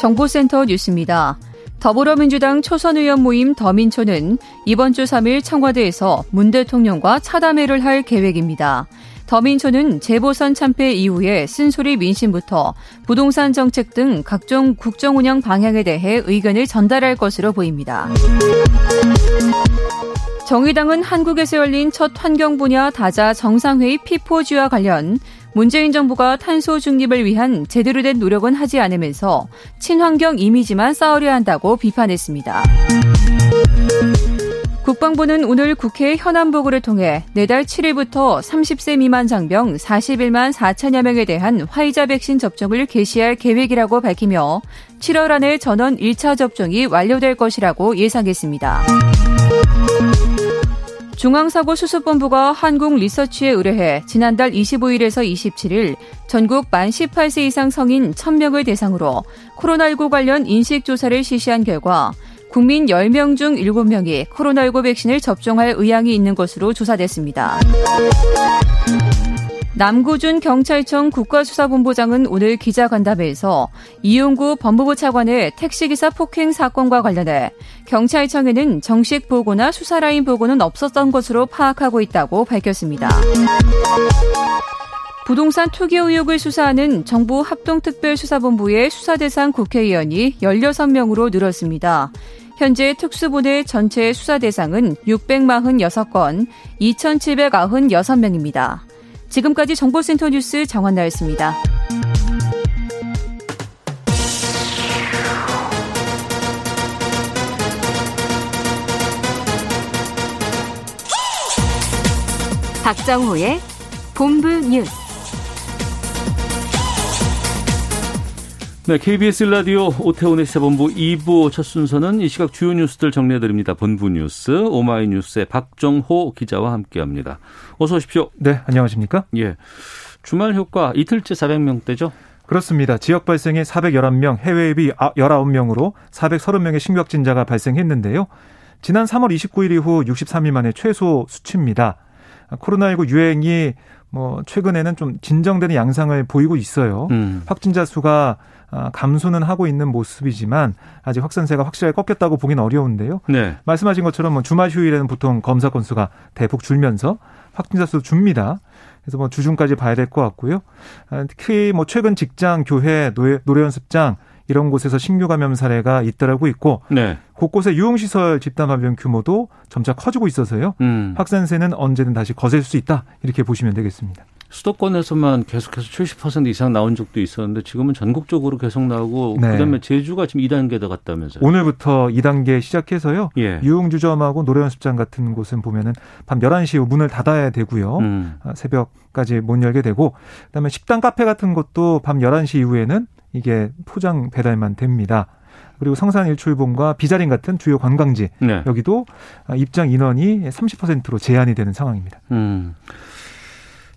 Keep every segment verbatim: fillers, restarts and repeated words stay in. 정보센터 뉴스입니다. 더불어민주당 초선 의원 모임 더민초는 이번 주 삼 일 청와대에서 문 대통령과 차담회를 할 계획입니다. 더민초는 재보선 참패 이후에 쓴소리 민심부터 부동산 정책 등 각종 국정 운영 방향에 대해 의견을 전달할 것으로 보입니다. 정의당은 한국에서 열린 첫 환경 분야 다자 정상회의 피포지와 관련 문재인 정부가 탄소 중립을 위한 제대로 된 노력은 하지 않으면서 친환경 이미지만 쌓으려 한다고 비판했습니다. 국방부는 오늘 국회 현안보고를 통해 내달 칠 일부터 삼십 세 미만 장병 사십일만 사천여 명에 대한 화이자 백신 접종을 개시할 계획이라고 밝히며 칠월 안에 전원 일 차 접종이 완료될 것이라고 예상했습니다. 중앙사고수습본부가 한국리서치에 의뢰해 지난달 이십오 일에서 이십칠 일 전국 만 십팔 세 이상 성인 천 명을 대상으로 코로나십구 관련 인식조사를 실시한 결과 국민 십 명 중 일곱 명이 코로나십구 백신을 접종할 의향이 있는 것으로 조사됐습니다. 남구준 경찰청 국가수사본부장은 오늘 기자간담회에서 이용구 법무부 차관의 택시기사 폭행 사건과 관련해 경찰청에는 정식 보고나 수사라인 보고는 없었던 것으로 파악하고 있다고 밝혔습니다. 부동산 투기 의혹을 수사하는 정부 합동특별수사본부의 수사대상 국회의원이 십육 명으로 늘었습니다. 현재 특수부대 전체 수사대상은 육백사십육 건, 이천칠백구십육 명입니다. 지금까지 정보센터 뉴스 정원나였습니다. 박정호의 본부 뉴스. 네, 케이비에스 일 라디오 오태훈의 시사본부 이 부 첫 순서는 이 시각 주요 뉴스들 정리해드립니다. 본부 뉴스 오마이뉴스의 박정호 기자와 함께합니다. 어서 오십시오. 네, 안녕하십니까? 예, 주말 효과 이틀째 사백 명대죠? 그렇습니다. 지역 발생이 사백십일 명, 해외 입이 십구 명으로 사백삼십 명의 신규 확진자가 발생했는데요. 지난 삼월 이십구일 이후 육십삼 일 만에 최소 수치입니다. 코로나십구 유행이 뭐 최근에는 좀 진정되는 양상을 보이고 있어요. 음. 확진자 수가 감소는 하고 있는 모습이지만 아직 확산세가 확실하게 꺾였다고 보기는 어려운데요. 네. 말씀하신 것처럼 주말 휴일에는 보통 검사 건수가 대폭 줄면서 확진자 수도 줍니다. 그래서 뭐 주중까지 봐야 될 것 같고요. 특히 뭐 최근 직장, 교회, 노래, 노래연습장 이런 곳에서 신규 감염 사례가 잇따르고 있고 네. 곳곳의 유흥시설 집단 감염 규모도 점차 커지고 있어서요. 음. 확산세는 언제든 다시 거셀 수 있다. 이렇게 보시면 되겠습니다. 수도권에서만 계속해서 칠십 퍼센트 이상 나온 적도 있었는데 지금은 전국적으로 계속 나오고 네. 그다음에 제주가 지금 이 단계다 갔다면서요. 오늘부터 이 단계 시작해서요. 예. 유흥주점하고 노래연습장 같은 곳은 보면은 밤 열한 시 이후 문을 닫아야 되고요. 음. 새벽까지 못 열게 되고 그다음에 식당, 카페 같은 것도 밤 열한 시 이후에는 이게 포장 배달만 됩니다. 그리고 성산 일출봉과 비자림 같은 주요 관광지 네. 여기도 입장 인원이 삼십 퍼센트로 제한이 되는 상황입니다. 음.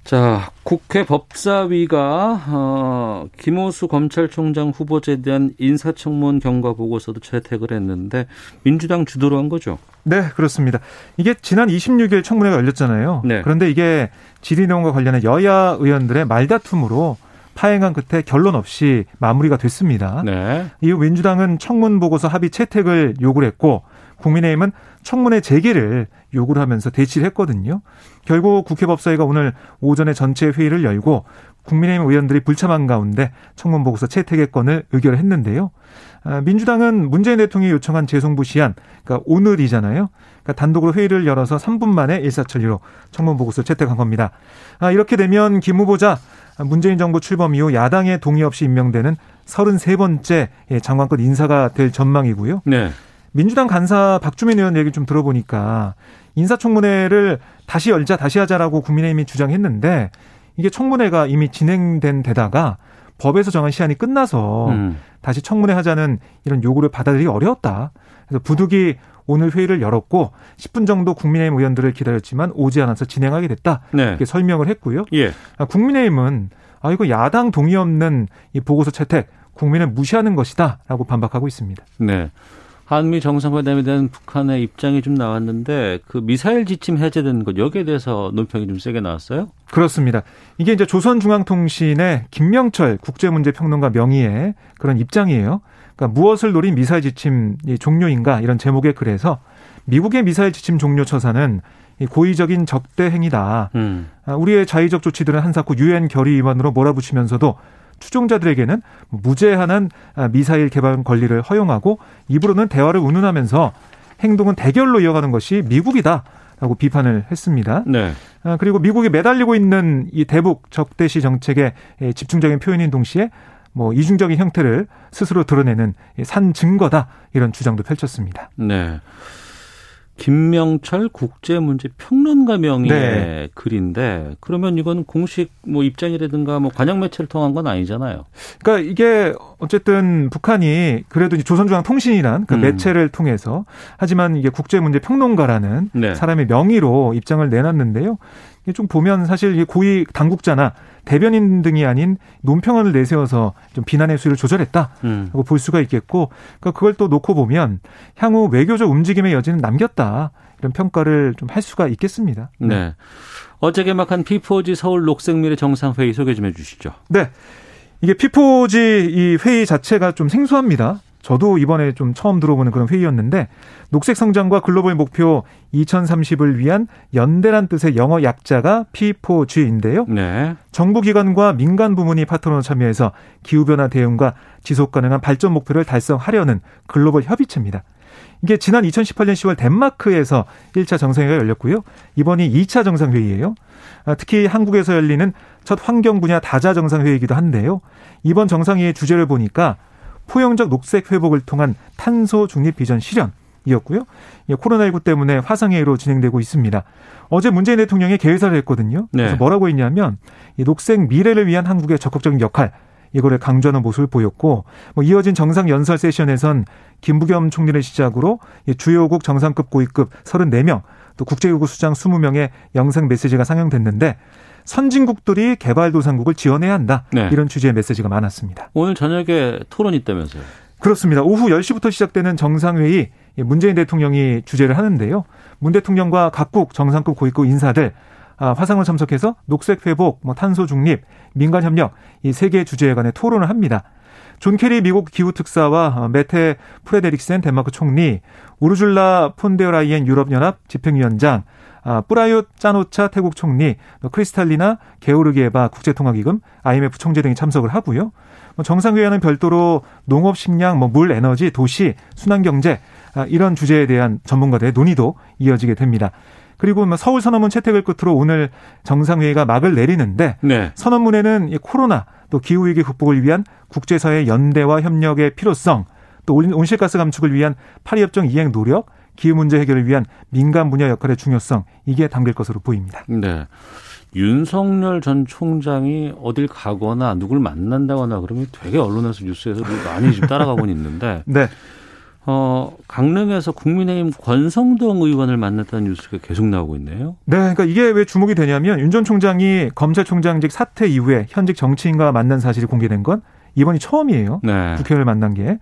자, 국회 법사위가 어, 김오수 검찰총장 후보자에 대한 인사청문 경과 보고서도 채택을 했는데 민주당 주도로 한 거죠? 네, 그렇습니다. 이게 지난 이십육 일 청문회가 열렸잖아요. 네. 그런데 이게 질의내용과 관련해 여야 의원들의 말다툼으로 파행한 끝에 결론 없이 마무리가 됐습니다. 네. 이후 민주당은 청문 보고서 합의 채택을 요구를 했고 국민의힘은 청문회 재개를 요구를 하면서 대치를 했거든요. 결국 국회 법사위가 오늘 오전에 전체 회의를 열고 국민의힘 의원들이 불참한 가운데 청문 보고서 채택의 건을 의결을 했는데요. 민주당은 문재인 대통령이 요청한 재송부 시한, 그러니까 오늘이잖아요. 그러니까 단독으로 회의를 열어서 삼 분 만에 일사천리로 청문 보고서를 채택한 겁니다. 이렇게 되면 김 후보자 문재인 정부 출범 이후 야당의 동의 없이 임명되는 서른세 번째 장관급 인사가 될 전망이고요. 네. 민주당 간사 박주민 의원 얘기 좀 들어보니까 인사청문회를 다시 열자 다시 하자라고 국민의힘이 주장했는데 이게 청문회가 이미 진행된 데다가 법에서 정한 시한이 끝나서 음. 다시 청문회 하자는 이런 요구를 받아들이기 어려웠다. 그래서 부득이 오늘 회의를 열었고 십 분 정도 국민의힘 의원들을 기다렸지만 오지 않아서 진행하게 됐다. 네. 이렇게 설명을 했고요. 예. 국민의힘은 아 이거 야당 동의 없는 이 보고서 채택 국민을 무시하는 것이다라고 반박하고 있습니다. 네. 한미 정상회담에 대한 북한의 입장이 좀 나왔는데 그 미사일 지침 해제된 것 여기에 대해서 논평이 좀 세게 나왔어요? 그렇습니다. 이게 이제 조선중앙통신의 김명철 국제문제평론가 명의의 그런 입장이에요. 그러니까 무엇을 노린 미사일 지침 종료인가 이런 제목의 글에서 미국의 미사일 지침 종료 처사는 고의적인 적대 행위다. 음. 우리의 자의적 조치들은 한사코 유엔 결의 위반으로 몰아붙이면서도 추종자들에게는 무제한한 미사일 개발 권리를 허용하고 입으로는 대화를 운운하면서 행동은 대결로 이어가는 것이 미국이다라고 비판을 했습니다. 네. 그리고 미국이 매달리고 있는 이 대북 적대시 정책의 집중적인 표현인 동시에 뭐 이중적인 형태를 스스로 드러내는 산 증거다 이런 주장도 펼쳤습니다. 네. 김명철 국제문제평론가 명의의 네. 글인데 그러면 이건 공식 뭐 입장이라든가 뭐 관영 매체를 통한 건 아니잖아요. 그러니까 이게 어쨌든 북한이 그래도 이제 조선중앙통신이란 그 음. 매체를 통해서 하지만 이게 국제문제평론가라는 네. 사람의 명의로 입장을 내놨는데요. 이게 좀 보면 사실 고위 당국자나 대변인 등이 아닌 논평원을 내세워서 좀 비난의 수위를 조절했다라고 음. 볼 수가 있겠고 그러니까 그걸 또 놓고 보면 향후 외교적 움직임의 여지는 남겼다 이런 평가를 좀 할 수가 있겠습니다. 네. 네. 어제 개막한 피포지 서울 녹색미래 정상회의 소개 좀 해 주시죠. 네. 이게 피포지 이 회의 자체가 좀 생소합니다. 저도 이번에 좀 처음 들어보는 그런 회의였는데 녹색 성장과 글로벌 목표 이천삼십을 위한 연대란 뜻의 영어 약자가 피 포지인데요. 네. 정부기관과 민간 부문이 파트너로 참여해서 기후변화 대응과 지속가능한 발전 목표를 달성하려는 글로벌 협의체입니다. 이게 지난 이천십팔 년 시월 덴마크에서 일 차 정상회의가 열렸고요. 이번이 이 차 정상회의예요. 특히 한국에서 열리는 첫 환경 분야 다자 정상회의이기도 한데요. 이번 정상회의 주제를 보니까 포용적 녹색 회복을 통한 탄소 중립 비전 실현이었고요. 코로나십구 때문에 화상회의로 진행되고 있습니다. 어제 문재인 대통령이 개회사를 했거든요. 그래서 네. 뭐라고 했냐면 이 녹색 미래를 위한 한국의 적극적인 역할 이거를 강조하는 모습을 보였고 뭐 이어진 정상 연설 세션에선 김부겸 총리를 시작으로 주요국 정상급 고위급 서른네 명 또 국제기구 수장 스무 명의 영상 메시지가 상영됐는데 선진국들이 개발도상국을 지원해야 한다. 네. 이런 취지의 메시지가 많았습니다. 오늘 저녁에 토론이 있다면서요? 그렇습니다. 오후 열 시부터 시작되는 정상회의 문재인 대통령이 주재를 하는데요. 문 대통령과 각국 정상급 고위급 인사들 화상으로 참석해서 녹색 회복, 뭐 탄소 중립, 민간 협력 이 세 개의 주제에 관해 토론을 합니다. 존 케리 미국 기후특사와 메테 프레데릭센 덴마크 총리, 우르줄라 폰데어라이엔 유럽연합 집행위원장, 아, 뿌라요 짜노차 태국 총리, 크리스탈리나 게오르기에바 국제통화기금, 아이엠에프 총재 등이 참석을 하고요. 정상회의와는 별도로 농업, 식량, 뭐 물, 에너지, 도시, 순환경제 아, 이런 주제에 대한 전문가들의 논의도 이어지게 됩니다. 그리고 서울 선언문 채택을 끝으로 오늘 정상회의가 막을 내리는데 네. 선언문에는 코로나 또 기후위기 극복을 위한 국제사회의 연대와 협력의 필요성 또 온실가스 감축을 위한 파리협정 이행 노력 기후문제 해결을 위한 민간 분야 역할의 중요성 이게 담길 것으로 보입니다. 네, 윤석열 전 총장이 어딜 가거나 누굴 만난다거나 그러면 되게 언론에서 뉴스에서 많이 좀 따라가곤 있는데 네. 어, 강릉에서 국민의힘 권성동 의원을 만났다는 뉴스가 계속 나오고 있네요. 네, 그러니까 이게 왜 주목이 되냐면 윤 전 총장이 검찰총장직 사퇴 이후에 현직 정치인과 만난 사실이 공개된 건 이번이 처음이에요. 네. 국회의원을 만난 게.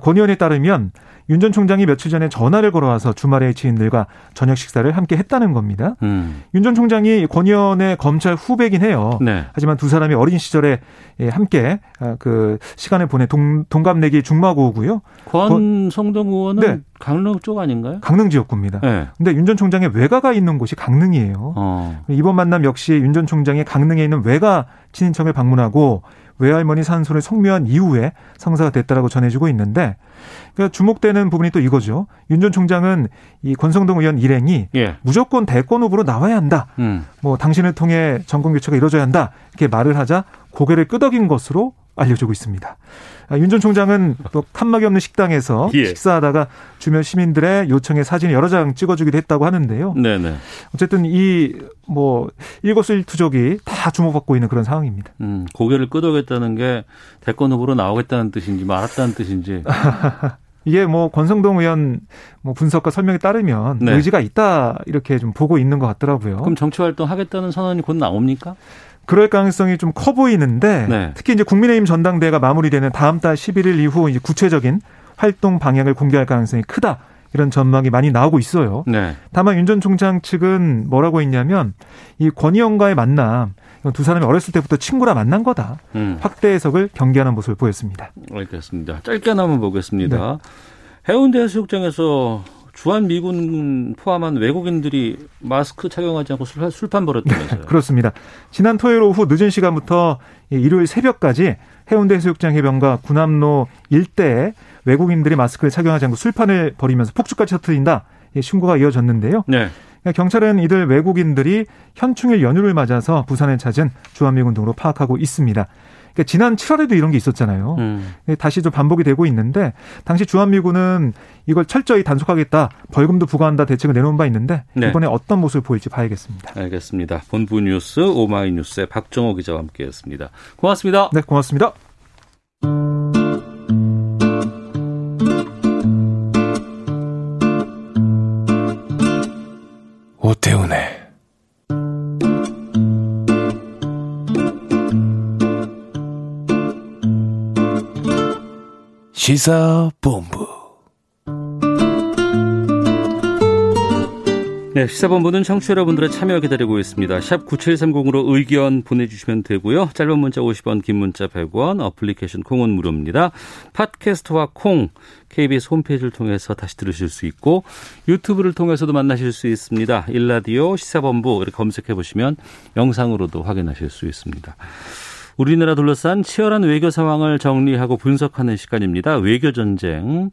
권 의원에 따르면 윤 전 총장이 며칠 전에 전화를 걸어와서 주말에 지인들과 저녁 식사를 함께 했다는 겁니다. 음. 윤 전 총장이 권 의원의 검찰 후배긴 해요. 네. 하지만 두 사람이 어린 시절에 함께 그 시간을 보내 동, 동갑내기 중마고우고요. 권성동 의원은 네. 강릉 쪽 아닌가요? 강릉 지역구입니다. 그런데 네. 윤 전 총장의 외가가 있는 곳이 강릉이에요. 어. 이번 만남 역시 윤 전 총장이 강릉에 있는 외가 친인척을 방문하고 외할머니 산소를 성묘한 이후에 성사가 됐다라고 전해지고 있는데 그러니까 주목되는 부분이 또 이거죠. 윤 전 총장은 이 권성동 의원 일행이 예. 무조건 대권 후보로 나와야 한다. 음. 뭐 당신을 통해 정권 교체가 이루어져야 한다. 이렇게 말을 하자 고개를 끄덕인 것으로 알려지고 있습니다. 윤 전 총장은 또 칸막이 없는 식당에서 예. 식사하다가 주변 시민들의 요청에 사진 여러 장 찍어주기도 했다고 하는데요. 네네. 어쨌든 이 뭐 일거수일투족이 다 주목받고 있는 그런 상황입니다. 음, 고개를 끄덕였다는 게 대권 후보로 나오겠다는 뜻인지 말았다는 뜻인지. 이게 뭐 권성동 의원 뭐 분석과 설명에 따르면 네. 의지가 있다 이렇게 좀 보고 있는 것 같더라고요. 그럼 정치활동 하겠다는 선언이 곧 나옵니까? 그럴 가능성이 좀 커 보이는데 네. 특히 이제 국민의힘 전당대회가 마무리되는 다음 달 십일 일 이후 이제 구체적인 활동 방향을 공개할 가능성이 크다 이런 전망이 많이 나오고 있어요. 네. 다만 윤 전 총장 측은 뭐라고 했냐면 이 권 의원과의 만남 두 사람이 어렸을 때부터 친구라 만난 거다. 음. 확대 해석을 경계하는 모습을 보였습니다. 알겠습니다. 짧게나마 보겠습니다. 네. 해운대 해수욕장에서 주한미군 포함한 외국인들이 마스크 착용하지 않고 술, 술판 벌였다면서요. 그렇습니다. 지난 토요일 오후 늦은 시간부터 일요일 새벽까지 해운대 해수욕장 해변과 군함로 일대에 외국인들이 마스크를 착용하지 않고 술판을 벌이면서 폭죽같이 터트린다. 신고가 이어졌는데요. 네. 경찰은 이들 외국인들이 현충일 연휴를 맞아서 부산에 찾은 주한미군 등으로 파악하고 있습니다. 그러니까 지난 칠월에도 이런 게 있었잖아요. 음. 다시 좀 반복이 되고 있는데 당시 주한미군은 이걸 철저히 단속하겠다, 벌금도 부과한다 대책을 내놓은 바 있는데 네. 이번에 어떤 모습을 보일지 봐야겠습니다. 알겠습니다. 본부 뉴스 오마이뉴스의 박정호 기자와 함께했습니다. 고맙습니다. 네, 고맙습니다. 오태훈의 시사본부. 네, 시사본부는 청취자 여러분들의 참여 기다리고 있습니다. 샵 구칠삼공으로 의견 보내주시면 되고요. 짧은 문자 오십 원, 긴 문자 백 원, 어플리케이션 콩은 무료입니다. 팟캐스트와 콩, 케이비에스 홈페이지를 통해서 다시 들으실 수 있고 유튜브를 통해서도 만나실 수 있습니다. 일라디오 시사본부 이렇게 검색해 보시면 영상으로도 확인하실 수 있습니다. 우리나라 둘러싼 치열한 외교 상황을 정리하고 분석하는 시간입니다. 외교전쟁,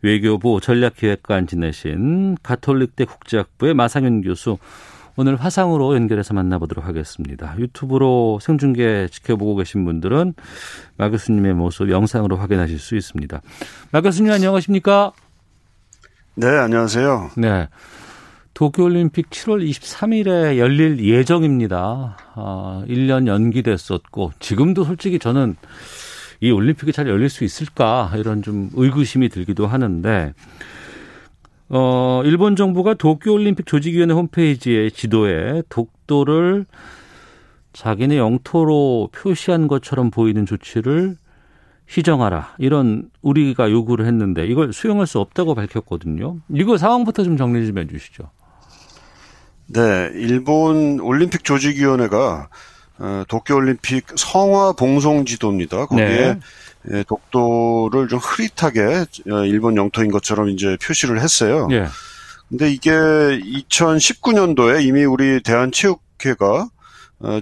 외교부 전략기획관 지내신 가톨릭대 국제학부의 마상윤 교수, 오늘 화상으로 연결해서 만나보도록 하겠습니다. 유튜브로 생중계 지켜보고 계신 분들은 마 교수님의 모습 영상으로 확인하실 수 있습니다. 마 교수님 안녕하십니까? 네, 안녕하세요. 네. 도쿄올림픽 칠월 이십삼일에 열릴 예정입니다. 아, 일 년 연기됐었고 지금도 솔직히 저는 이 올림픽이 잘 열릴 수 있을까 이런 좀 의구심이 들기도 하는데 어, 일본 정부가 도쿄올림픽 조직위원회 홈페이지의 지도에 독도를 자기네 영토로 표시한 것처럼 보이는 조치를 시정하라 이런 우리가 요구를 했는데 이걸 수용할 수 없다고 밝혔거든요. 이거 상황부터 좀 정리 좀 해주시죠. 네, 일본 올림픽 조직위원회가 도쿄올림픽 성화 봉송지도입니다. 거기에 네. 독도를 좀 흐릿하게 일본 영토인 것처럼 이제 표시를 했어요. 네. 근데 이게 이천십구년도에 이미 우리 대한체육회가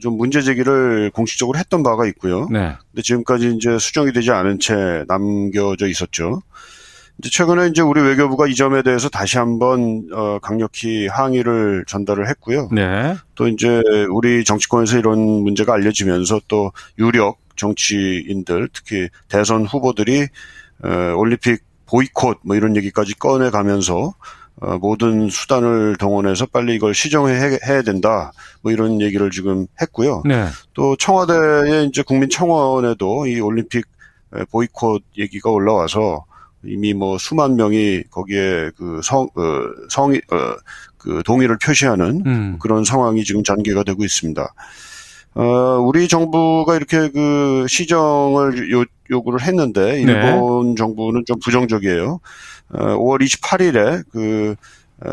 좀 문제 제기를 공식적으로 했던 바가 있고요. 네. 근데 지금까지 이제 수정이 되지 않은 채 남겨져 있었죠. 이제 최근에 이제 우리 외교부가 이 점에 대해서 다시 한번 어 강력히 항의를 전달을 했고요. 네. 또 이제 우리 정치권에서 이런 문제가 알려지면서 또 유력 정치인들, 특히 대선 후보들이 어 올림픽 보이콧 뭐 이런 얘기까지 꺼내 가면서 어 모든 수단을 동원해서 빨리 이걸 시정해야 된다. 뭐 이런 얘기를 지금 했고요. 네. 또 청와대의 이제 국민청원에도 이 올림픽 보이콧 얘기가 올라와서 이미 뭐 수만 명이 거기에 그 성, 어, 성의, 어, 그 동의를 표시하는 음. 그런 상황이 지금 전개가 되고 있습니다. 어, 우리 정부가 이렇게 그 시정을 요, 요구를 했는데, 일본 네. 정부는 좀 부정적이에요. 어, 오월 이십팔일에 그,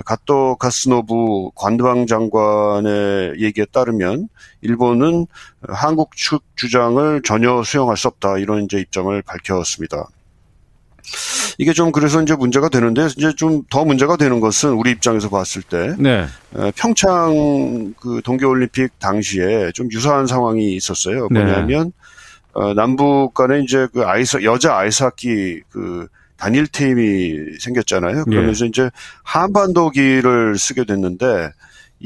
가토 가스노부 관방장관의 얘기에 따르면 일본은 한국 측 주장을 전혀 수용할 수 없다. 이런 이제 입장을 밝혔습니다. 이게 좀 그래서 이제 문제가 되는데 이제 좀 더 문제가 되는 것은 우리 입장에서 봤을 때 네. 평창 그 동계올림픽 당시에 좀 유사한 상황이 있었어요. 뭐냐면 네. 남북 간에 이제 그 아이스 여자 아이스하키 그 단일 팀이 생겼잖아요. 그러면서 네. 이제 한반도기를 쓰게 됐는데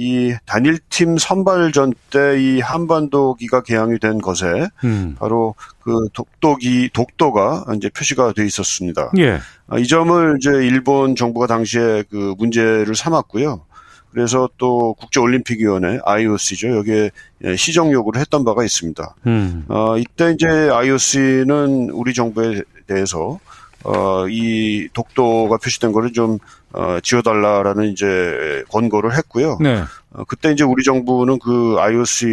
이 단일팀 선발전 때 이 한반도기가 개항이 된 것에 음. 바로 그 독도기 독도가 이제 표시가 돼 있었습니다. 예. 이 점을 이제 일본 정부가 당시에 그 문제를 삼았고요. 그래서 또 국제올림픽위원회 아이오씨죠. 여기에 시정 요구를 했던 바가 있습니다. 음. 어, 이때 이제 아이오씨는 우리 정부에 대해서 어, 이 독도가 표시된 거를 좀 어, 지워달라라는 이제 권고를 했고요. 네. 어, 그때 이제 우리 정부는 그 아이오씨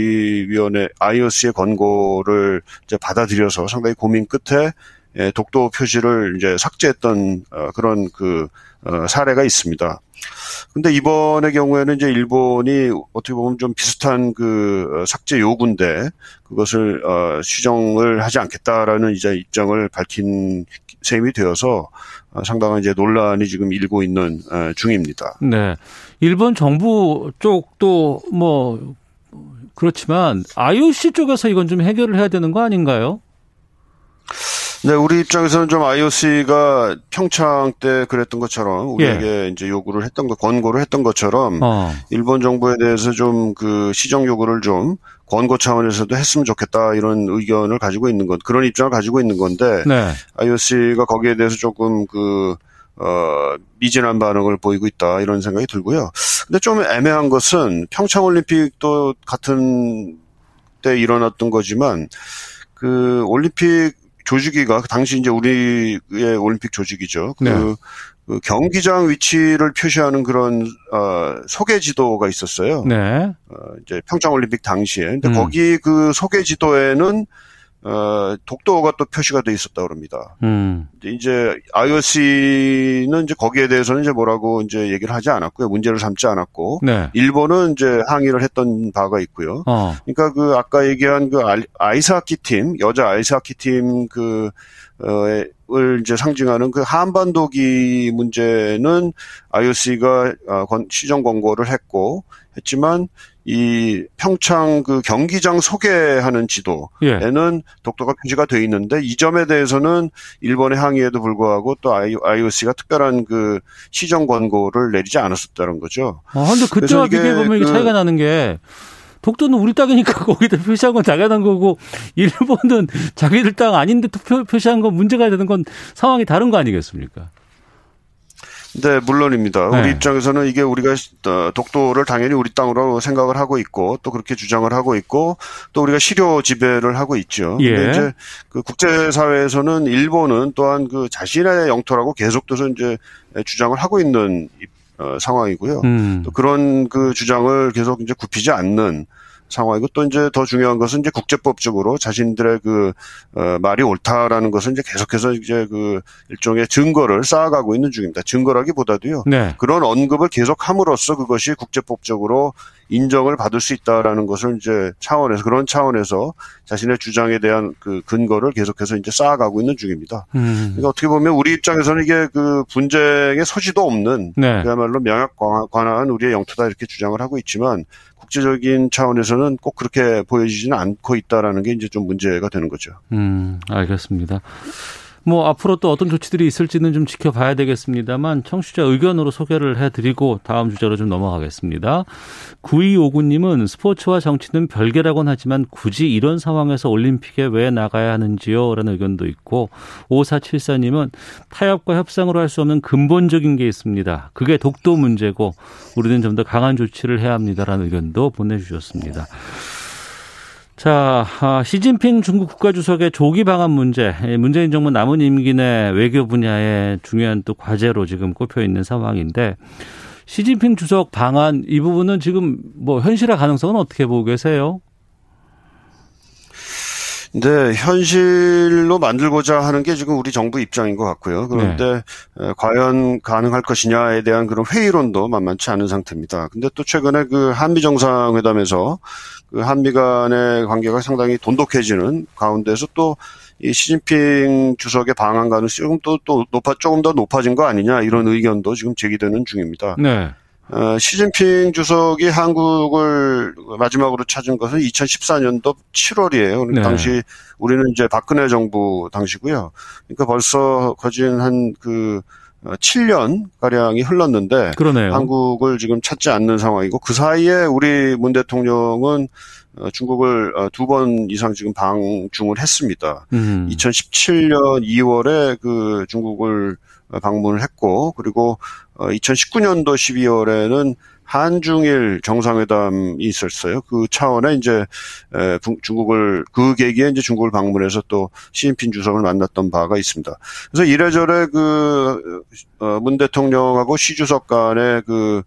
위원회 아이오씨의 권고를 이제 받아들여서 상당히 고민 끝에 예, 독도 표시를 이제 삭제했던 어, 그런 그 어, 사례가 있습니다. 근데 이번의 경우에는 이제 일본이 어떻게 보면 좀 비슷한 그 삭제 요구인데 그것을 어, 시정을 하지 않겠다라는 이제 입장을 밝힌 셈이 되어서 상당한 이제 논란이 지금 일고 있는 중입니다. 네, 일본 정부 쪽도 뭐 그렇지만 아이오씨 쪽에서 이건 좀 해결을 해야 되는 거 아닌가요? 네, 우리 입장에서는 좀 아이오씨가 평창 때 그랬던 것처럼 우리에게 예. 이제 요구를 했던 것, 권고를 했던 것처럼 어. 일본 정부에 대해서 좀 그 시정 요구를 좀 권고 차원에서도 했으면 좋겠다 이런 의견을 가지고 있는 건 그런 입장을 가지고 있는 건데 네. 아이오씨가 거기에 대해서 조금 그 어, 미진한 반응을 보이고 있다 이런 생각이 들고요. 근데 좀 애매한 것은 평창 올림픽도 같은 때 일어났던 거지만 그 올림픽 조직위가 당시 이제 우리의 올림픽 조직이죠. 그, 네. 그 경기장 위치를 표시하는 그런 어, 소개 지도가 있었어요. 네. 어, 이제 평창 올림픽 당시에. 근데 음. 거기 그 소개 지도에는 어, 독도가 또 표시가 돼 있었다고 합니다. 음. 이제 아이오씨는 이제 거기에 대해서는 이제 뭐라고 이제 얘기를 하지 않았고요. 문제를 삼지 않았고. 네. 일본은 이제 항의를 했던 바가 있고요. 어. 그러니까 그 아까 얘기한 그 아이스하키 팀, 여자 아이스하키 팀 그, 어,을 이제 상징하는 그 한반도기 문제는 아이오씨가 시정 권고를 했고, 했지만 이 평창 그 경기장 소개하는 지도에는 예. 독도가 표시가 돼 있는데 이 점에 대해서는 일본의 항의에도 불구하고 또 아이오씨가 특별한 그 시정 권고를 내리지 않았었다는 거죠. 아, 근데 그때와 비교해 보면 그, 차이가 나는 게 독도는 우리 땅이니까 거기다 표시한 건 당연한 거고 일본은 자기들 땅 아닌데 표시한 건 문제가 되는 건 상황이 다른 거 아니겠습니까? 네, 물론입니다. 네. 우리 입장에서는 이게 우리가 독도를 당연히 우리 땅으로 생각을 하고 있고 또 그렇게 주장을 하고 있고 또 우리가 실효 지배를 하고 있죠. 예. 근데 이제 그 국제사회에서는 일본은 또한 그 자신의 영토라고 계속돼서 이제 주장을 하고 있는 어, 상황이고요. 음. 또 그런 그 주장을 계속 이제 굽히지 않는 상황이고 또 이제 더 중요한 것은 이제 국제법적으로 자신들의 그 어, 말이 옳다라는 것은 이제 계속해서 이제 그 일종의 증거를 쌓아가고 있는 중입니다. 증거라기보다도요. 네. 그런 언급을 계속함으로써 그것이 국제법적으로 인정을 받을 수 있다라는 것을 이제 차원에서 그런 차원에서 자신의 주장에 대한 그 근거를 계속해서 이제 쌓아가고 있는 중입니다. 음. 그러니까 어떻게 보면 우리 입장에서는 이게 그 분쟁의 소지도 없는 네. 그야말로 명약관화한 우리의 영토다 이렇게 주장을 하고 있지만 국제적인 차원에서는 꼭 그렇게 보여지지는 않고 있다라는 게 이제 좀 문제가 되는 거죠. 음, 알겠습니다. 뭐 앞으로 또 어떤 조치들이 있을지는 좀 지켜봐야 되겠습니다만 청취자 의견으로 소개를 해드리고 다음 주제로 좀 넘어가겠습니다. 구이오구님은 스포츠와 정치는 별개라고는 하지만 굳이 이런 상황에서 올림픽에 왜 나가야 하는지요? 라는 의견도 있고 오사칠사님은 타협과 협상으로 할 수 없는 근본적인 게 있습니다. 그게 독도 문제고 우리는 좀 더 강한 조치를 해야 합니다라는 의견도 보내주셨습니다. 자, 시진핑 중국 국가주석의 조기 방한 문제, 문재인 정부 남은 임기 내 외교 분야의 중요한 또 과제로 지금 꼽혀 있는 상황인데 시진핑 주석 방한 이 부분은 지금 뭐 현실화 가능성은 어떻게 보고 계세요? 네, 현실로 만들고자 하는 게 지금 우리 정부 입장인 것 같고요. 그런데 네. 과연 가능할 것이냐에 대한 그런 회의론도 만만치 않은 상태입니다. 근데 또 최근에 그 한미 정상회담에서 그 한미 간의 관계가 상당히 돈독해지는 가운데서 또 이 시진핑 주석의 방한 가능성이 조금 또, 또 높아, 조금 더 높아진 거 아니냐 이런 의견도 지금 제기되는 중입니다. 네. 어, 시진핑 주석이 한국을 마지막으로 찾은 것은 이천십사년도 칠월이에요. 네. 당시 우리는 이제 박근혜 정부 당시고요. 그러니까 벌써 거진 한 그 칠 년가량이 흘렀는데 그러네요. 한국을 지금 찾지 않는 상황이고 그 사이에 우리 문 대통령은 중국을 두 번 이상 지금 방중을 했습니다. 음. 이천십칠 년 이월에 그 중국을 방문을 했고 그리고 이천십구 년도 십이월에는 한중일 정상회담이 있었어요. 그 차원에 이제 중국을 그 계기에 이제 중국을 방문해서 또 시진핑 주석을 만났던 바가 있습니다. 그래서 이래저래 그 문 대통령하고 시 주석 간의 그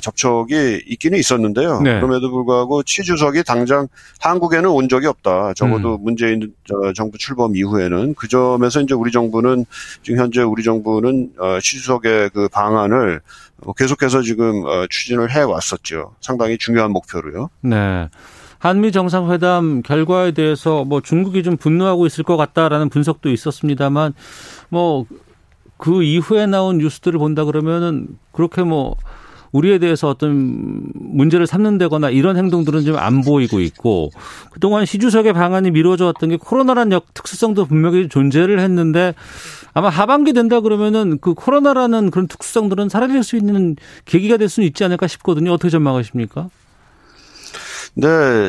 접촉이 있기는 있었는데요. 네. 그럼에도 불구하고 시 주석이 당장 한국에는 온 적이 없다. 적어도 음. 문재인 정부 출범 이후에는 그 점에서 이제 우리 정부는 지금 현재 우리 정부는 시 주석의 그 방안을 계속해서 지금 추진을 해 왔었죠. 상당히 중요한 목표로요. 네. 한미 정상회담 결과에 대해서 뭐 중국이 좀 분노하고 있을 것 같다라는 분석도 있었습니다만 뭐 그 이후에 나온 뉴스들을 본다 그러면은 그렇게 뭐 우리에 대해서 어떤 문제를 삼는다거나 이런 행동들은 좀 안 보이고 있고 그동안 시 주석의 방안이 미뤄져 왔던 게 코로나란 역 특수성도 분명히 존재를 했는데 아마 하반기 된다 그러면은 그 코로나라는 그런 특수성들은 사라질 수 있는 계기가 될 수는 있지 않을까 싶거든요. 어떻게 전망하십니까? 네,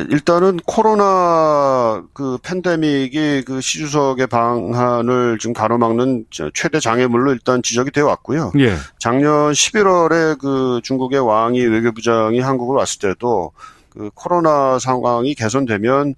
일단은 코로나 그 팬데믹이 그 시 주석의 방안을 지금 가로막는 최대 장애물로 일단 지적이 되어 왔고요. 예. 작년 십일월에 그 중국의 왕이 외교부장이 한국을 왔을 때도 그 코로나 상황이 개선되면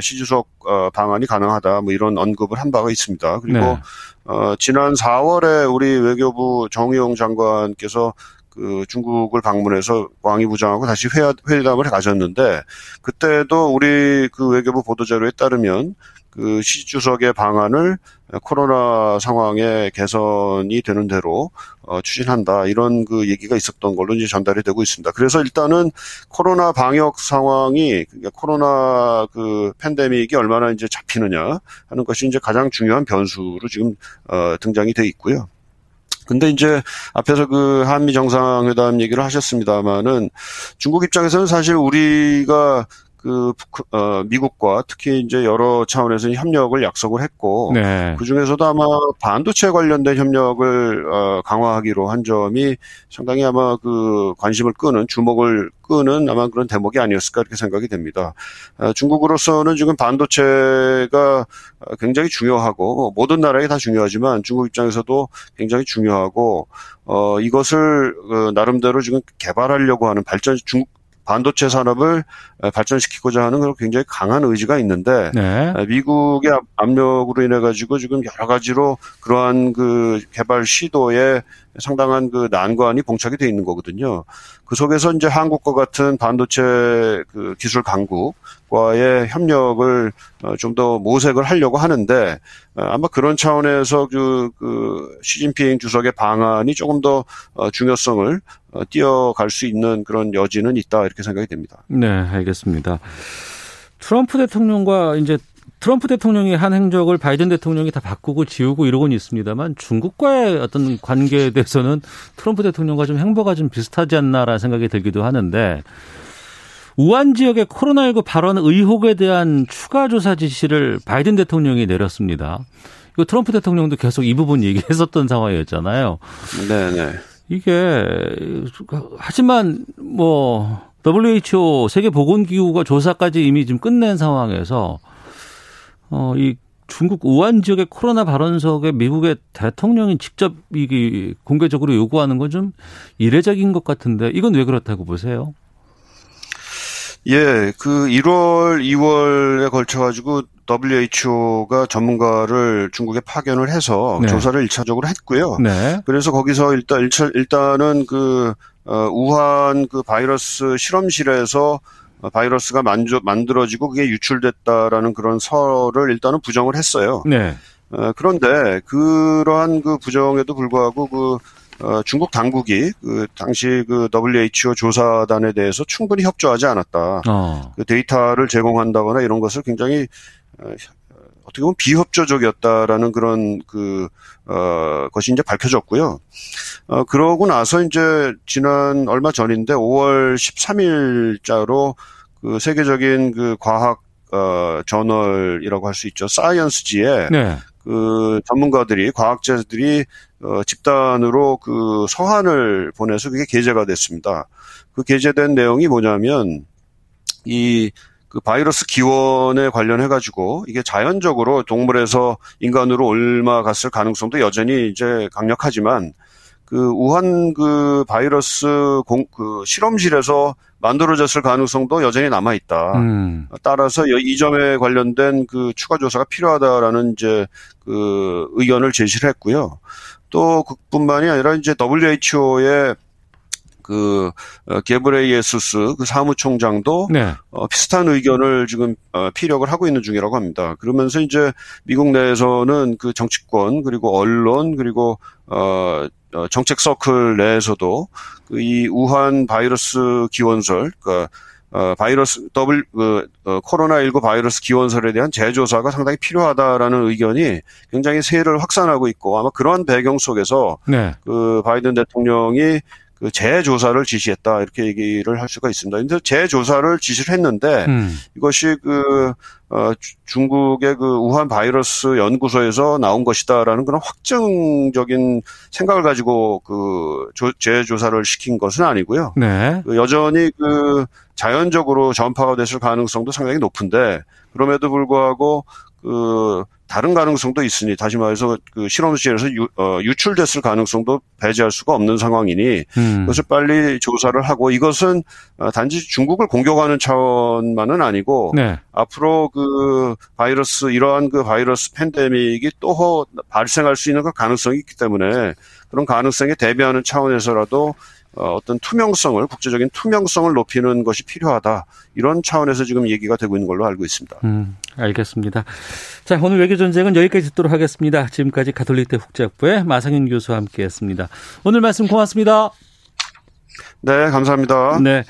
시 주석 방안이 가능하다 뭐 이런 언급을 한 바가 있습니다. 그리고 네. 어, 지난 사월에 우리 외교부 정의용 장관께서 그 중국을 방문해서 왕이 부장하고 다시 회담을 가졌는데 그때도 우리 그 외교부 보도자료에 따르면 그 시 주석의 방안을 코로나 상황의 개선이 되는 대로 어, 추진한다 이런 그 얘기가 있었던 걸로 이제 전달이 되고 있습니다. 그래서 일단은 코로나 방역 상황이 그러니까 코로나 그 팬데믹이 얼마나 이제 잡히느냐 하는 것이 이제 가장 중요한 변수로 지금 어, 등장이 돼 있고요. 근데 이제 앞에서 그 한미 정상회담 얘기를 하셨습니다만은 중국 입장에서는 사실 우리가 그 어, 미국과 특히 이제 여러 차원에서 협력을 약속을 했고 네. 그 중에서도 아마 반도체 관련된 협력을 어, 강화하기로 한 점이 상당히 아마 그 관심을 끄는 주목을 끄는 아마 그런 대목이 아니었을까 이렇게 생각이 됩니다. 어, 중국으로서는 지금 반도체가 굉장히 중요하고 모든 나라에게 다 중요하지만 중국 입장에서도 굉장히 중요하고 어, 이것을 어, 나름대로 지금 개발하려고 하는 발전 중국 반도체 산업을 발전시키고자 하는 그런 굉장히 강한 의지가 있는데 네. 미국의 압력으로 인해 가지고 지금 여러 가지로 그러한 그 개발 시도에 상당한 그 난관이 봉착이 돼 있는 거거든요. 그 속에서 이제 한국과 같은 반도체 그 기술 강국과의 협력을 좀 더 모색을 하려고 하는데 아마 그런 차원에서 그, 그 시진핑 주석의 방안이 조금 더 중요성을 뛰어갈 수 있는 그런 여지는 있다 이렇게 생각이 됩니다. 네, 알겠습니다. 트럼프 대통령과 이제 트럼프 대통령이 한 행적을 바이든 대통령이 다 바꾸고 지우고 이러곤 있습니다만 중국과의 어떤 관계에 대해서는 트럼프 대통령과 좀 행보가 좀 비슷하지 않나라는 생각이 들기도 하는데 우한 지역의 코로나십구 발원 의혹에 대한 추가 조사 지시를 바이든 대통령이 내렸습니다. 이거 트럼프 대통령도 계속 이 부분 얘기했었던 상황이었잖아요. 네, 네. 이게 하지만 뭐 더블유에이치오 세계보건기구가 조사까지 이미 지금 끝낸 상황에서 어, 이 중국 우한 지역의 코로나 발원석에 미국의 대통령이 직접 이게 공개적으로 요구하는 건 좀 이례적인 것 같은데 이건 왜 그렇다고 보세요? 예, 그 일월, 이월에 걸쳐가지고 더블유에이치오가 전문가를 중국에 파견을 해서 네. 조사를 일 차적으로 했고요. 네. 그래서 거기서 일단, 일차, 일단은 그, 어, 우한 그 바이러스 실험실에서 바이러스가 만조, 만들어지고 그게 유출됐다라는 그런 설을 일단은 부정을 했어요. 네. 어, 그런데 그러한 그 부정에도 불구하고 그 어, 중국 당국이 그 당시 그 더블유에이치오 조사단에 대해서 충분히 협조하지 않았다. 어. 그 데이터를 제공한다거나 이런 것을 굉장히 어, 어떻게 보면 비협조적이었다라는 그런 그 어, 것이 이제 밝혀졌고요. 어, 그러고 나서 이제 지난 얼마 전인데 오월 십삼일자로 그 세계적인 그 과학 어, 저널이라고 할 수 있죠. 사이언스지에 네. 그 전문가들이, 과학자들이 어, 집단으로 그 서한을 보내서 그게 게재가 됐습니다. 그 게재된 내용이 뭐냐면 이 그 바이러스 기원에 관련해 가지고 이게 자연적으로 동물에서 인간으로 옮아갔을 가능성도 여전히 이제 강력하지만 그 우한 그 바이러스 공, 그 실험실에서 만들어졌을 가능성도 여전히 남아 있다. 음. 따라서 이 점에 관련된 그 추가 조사가 필요하다라는 이제 그 의견을 제시를 했고요. 또 그뿐만이 아니라 이제 더블유에이치오의 그 게브레이에수스 그 사무총장도 네. 어, 비슷한 의견을 지금 어, 피력을 하고 있는 중이라고 합니다. 그러면서 이제 미국 내에서는 그 정치권 그리고 언론 그리고 어, 정책 서클 내에서도 그 이 우한 바이러스 기원설, 그러니까 어, 바이러스 더블 그 어, 코로나십구 바이러스 기원설에 대한 재조사가 상당히 필요하다라는 의견이 굉장히 세를 확산하고 있고 아마 그러한 배경 속에서 네. 그 바이든 대통령이 그 재조사를 지시했다 이렇게 얘기를 할 수가 있습니다. 그런데 재조사를 지시를 했는데 음. 이것이 그 어, 중국의 그 우한 바이러스 연구소에서 나온 것이다라는 그런 확정적인 생각을 가지고 그 조, 재조사를 시킨 것은 아니고요. 네. 그 여전히 그 자연적으로 전파가 됐을 가능성도 상당히 높은데 그럼에도 불구하고 그 다른 가능성도 있으니 다시 말해서 그 실험실에서 유, 어, 유출됐을 가능성도 배제할 수가 없는 상황이니 음. 그것을 빨리 조사를 하고 이것은 단지 중국을 공격하는 차원만은 아니고 네. 앞으로 그 바이러스 이러한 그 바이러스 팬데믹이 또 발생할 수 있는 그 가능성이 있기 때문에 그런 가능성에 대비하는 차원에서라도 어떤 투명성을 국제적인 투명성을 높이는 것이 필요하다 이런 차원에서 지금 얘기가 되고 있는 걸로 알고 있습니다. 음, 알겠습니다. 자 오늘 외교전쟁은 여기까지 듣도록 하겠습니다. 지금까지 가톨릭대 국제학부의 마상윤 교수와 함께했습니다. 오늘 말씀 고맙습니다. 네, 감사합니다. 네,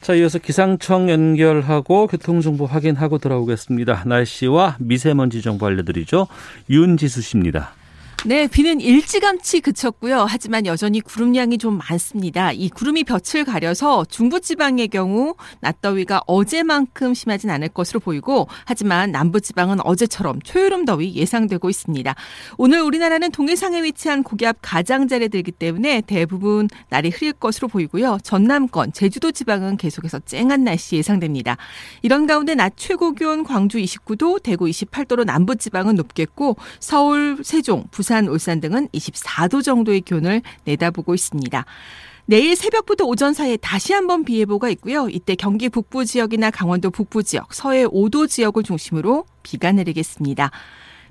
자 이어서 기상청 연결하고 교통정보 확인하고 돌아오겠습니다. 날씨와 미세먼지 정보 알려드리죠. 윤지수 씨입니다. 네, 비는 일찌감치 그쳤고요. 하지만 여전히 구름량이 좀 많습니다. 이 구름이 볕을 가려서 중부지방의 경우 낮더위가 어제만큼 심하진 않을 것으로 보이고 하지만 남부지방은 어제처럼 초여름 더위 예상되고 있습니다. 오늘 우리나라는 동해상에 위치한 고기압 가장자리에 들기 때문에 대부분 날이 흐릴 것으로 보이고요. 전남권, 제주도 지방은 계속해서 쨍한 날씨 예상됩니다. 이런 가운데 낮 최고기온 광주 이십구 도, 대구 이십팔 도로 남부지방은 높겠고 서울, 세종, 부산 부산, 울산 등은 이십사 도 정도의 기온을 내다보고 있습니다. 내일 새벽부터 오전 사이에 다시 한번 비 예보가 있고요. 이때 경기 북부 지역이나 강원도 북부 지역, 서해 오 도 지역을 중심으로 비가 내리겠습니다.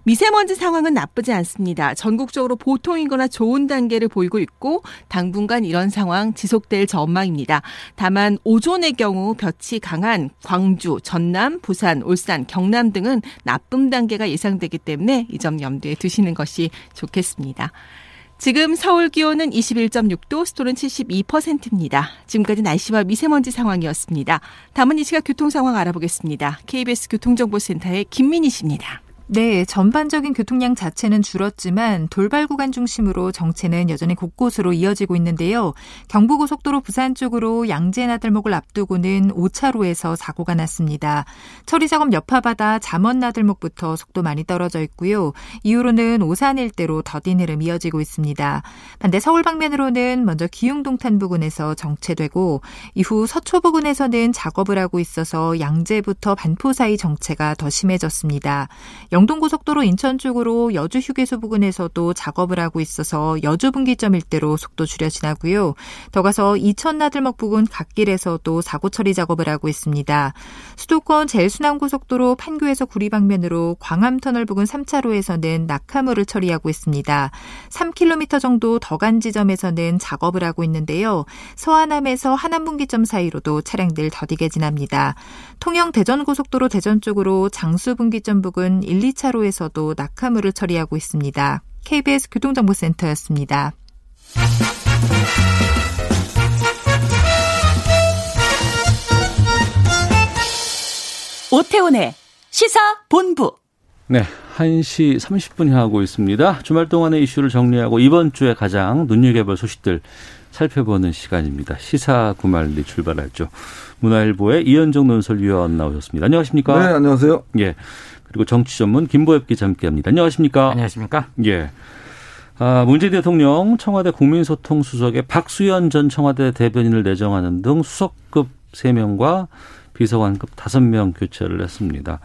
미세먼지 상황은 나쁘지 않습니다. 전국적으로 보통이거나 좋은 단계를 보이고 있고 당분간 이런 상황 지속될 전망입니다. 다만 오존의 경우 볕이 강한 광주, 전남, 부산, 울산, 경남 등은 나쁨 단계가 예상되기 때문에 이 점 염두에 두시는 것이 좋겠습니다. 지금 서울 기온은 이십일 점 육 도, 습도는 칠십이 퍼센트입니다. 지금까지 날씨와 미세먼지 상황이었습니다. 다음은 이 시각 교통 상황 알아보겠습니다. 케이비에스 교통정보센터의 김민희 씨입니다. 네, 전반적인 교통량 자체는 줄었지만 돌발 구간 중심으로 정체는 여전히 곳곳으로 이어지고 있는데요. 경부고속도로 부산 쪽으로 양재 나들목을 앞두고는 오 차로에서 사고가 났습니다. 처리작업 여파받아 잠원 나들목부터 속도 많이 떨어져 있고요. 이후로는 오산 일대로 더딘 흐름 이어지고 있습니다. 반대 서울 방면으로는 먼저 기흥동탄 부근에서 정체되고 이후 서초 부근에서는 작업을 하고 있어서 양재부터 반포 사이 정체가 더 심해졌습니다. 영동고속도로 인천 쪽으로 여주 휴게소 부근에서도 작업을 하고 있어서 여주 분기점 일대로 속도 줄여 지나고요. 더 가서 이천 나들목 부근 갓길에서도 사고 처리 작업을 하고 있습니다. 수도권 제일 순환고속도로 판교에서 구리 방면으로 광암터널 부근 삼 차로에서는 낙하물을 처리하고 있습니다. 삼 킬로미터 정도 더 간 지점에서는 작업을 하고 있는데요. 서하남에서 하남 분기점 사이로도 차량들 더디게 지납니다. 통영 대전고속도로 대전 쪽으로 장수 분기점 부근 일, 이 차로에서도 낙하물을 처리하고 있습니다. 케이비에스 교통정보센터였습니다. 오태훈의 시사본부. 네, 한 시 삼십 분 향하고 있습니다. 주말 동안의 이슈를 정리하고 이번 주에 가장 눈여겨볼 소식들 살펴보는 시간입니다. 시사구말리 출발하죠. 문화일보의 이현정 논설위원 나오셨습니다. 안녕하십니까? 네, 안녕하세요. 예. 그리고 정치 전문 김보협 기자 함께합니다. 안녕하십니까? 안녕하십니까? 예. 아, 문재인 대통령 청와대 국민소통수석에 박수현 전 청와대 대변인을 내정하는 등 수석급 세 명과 비서관급 다섯 명 교체를 했습니다.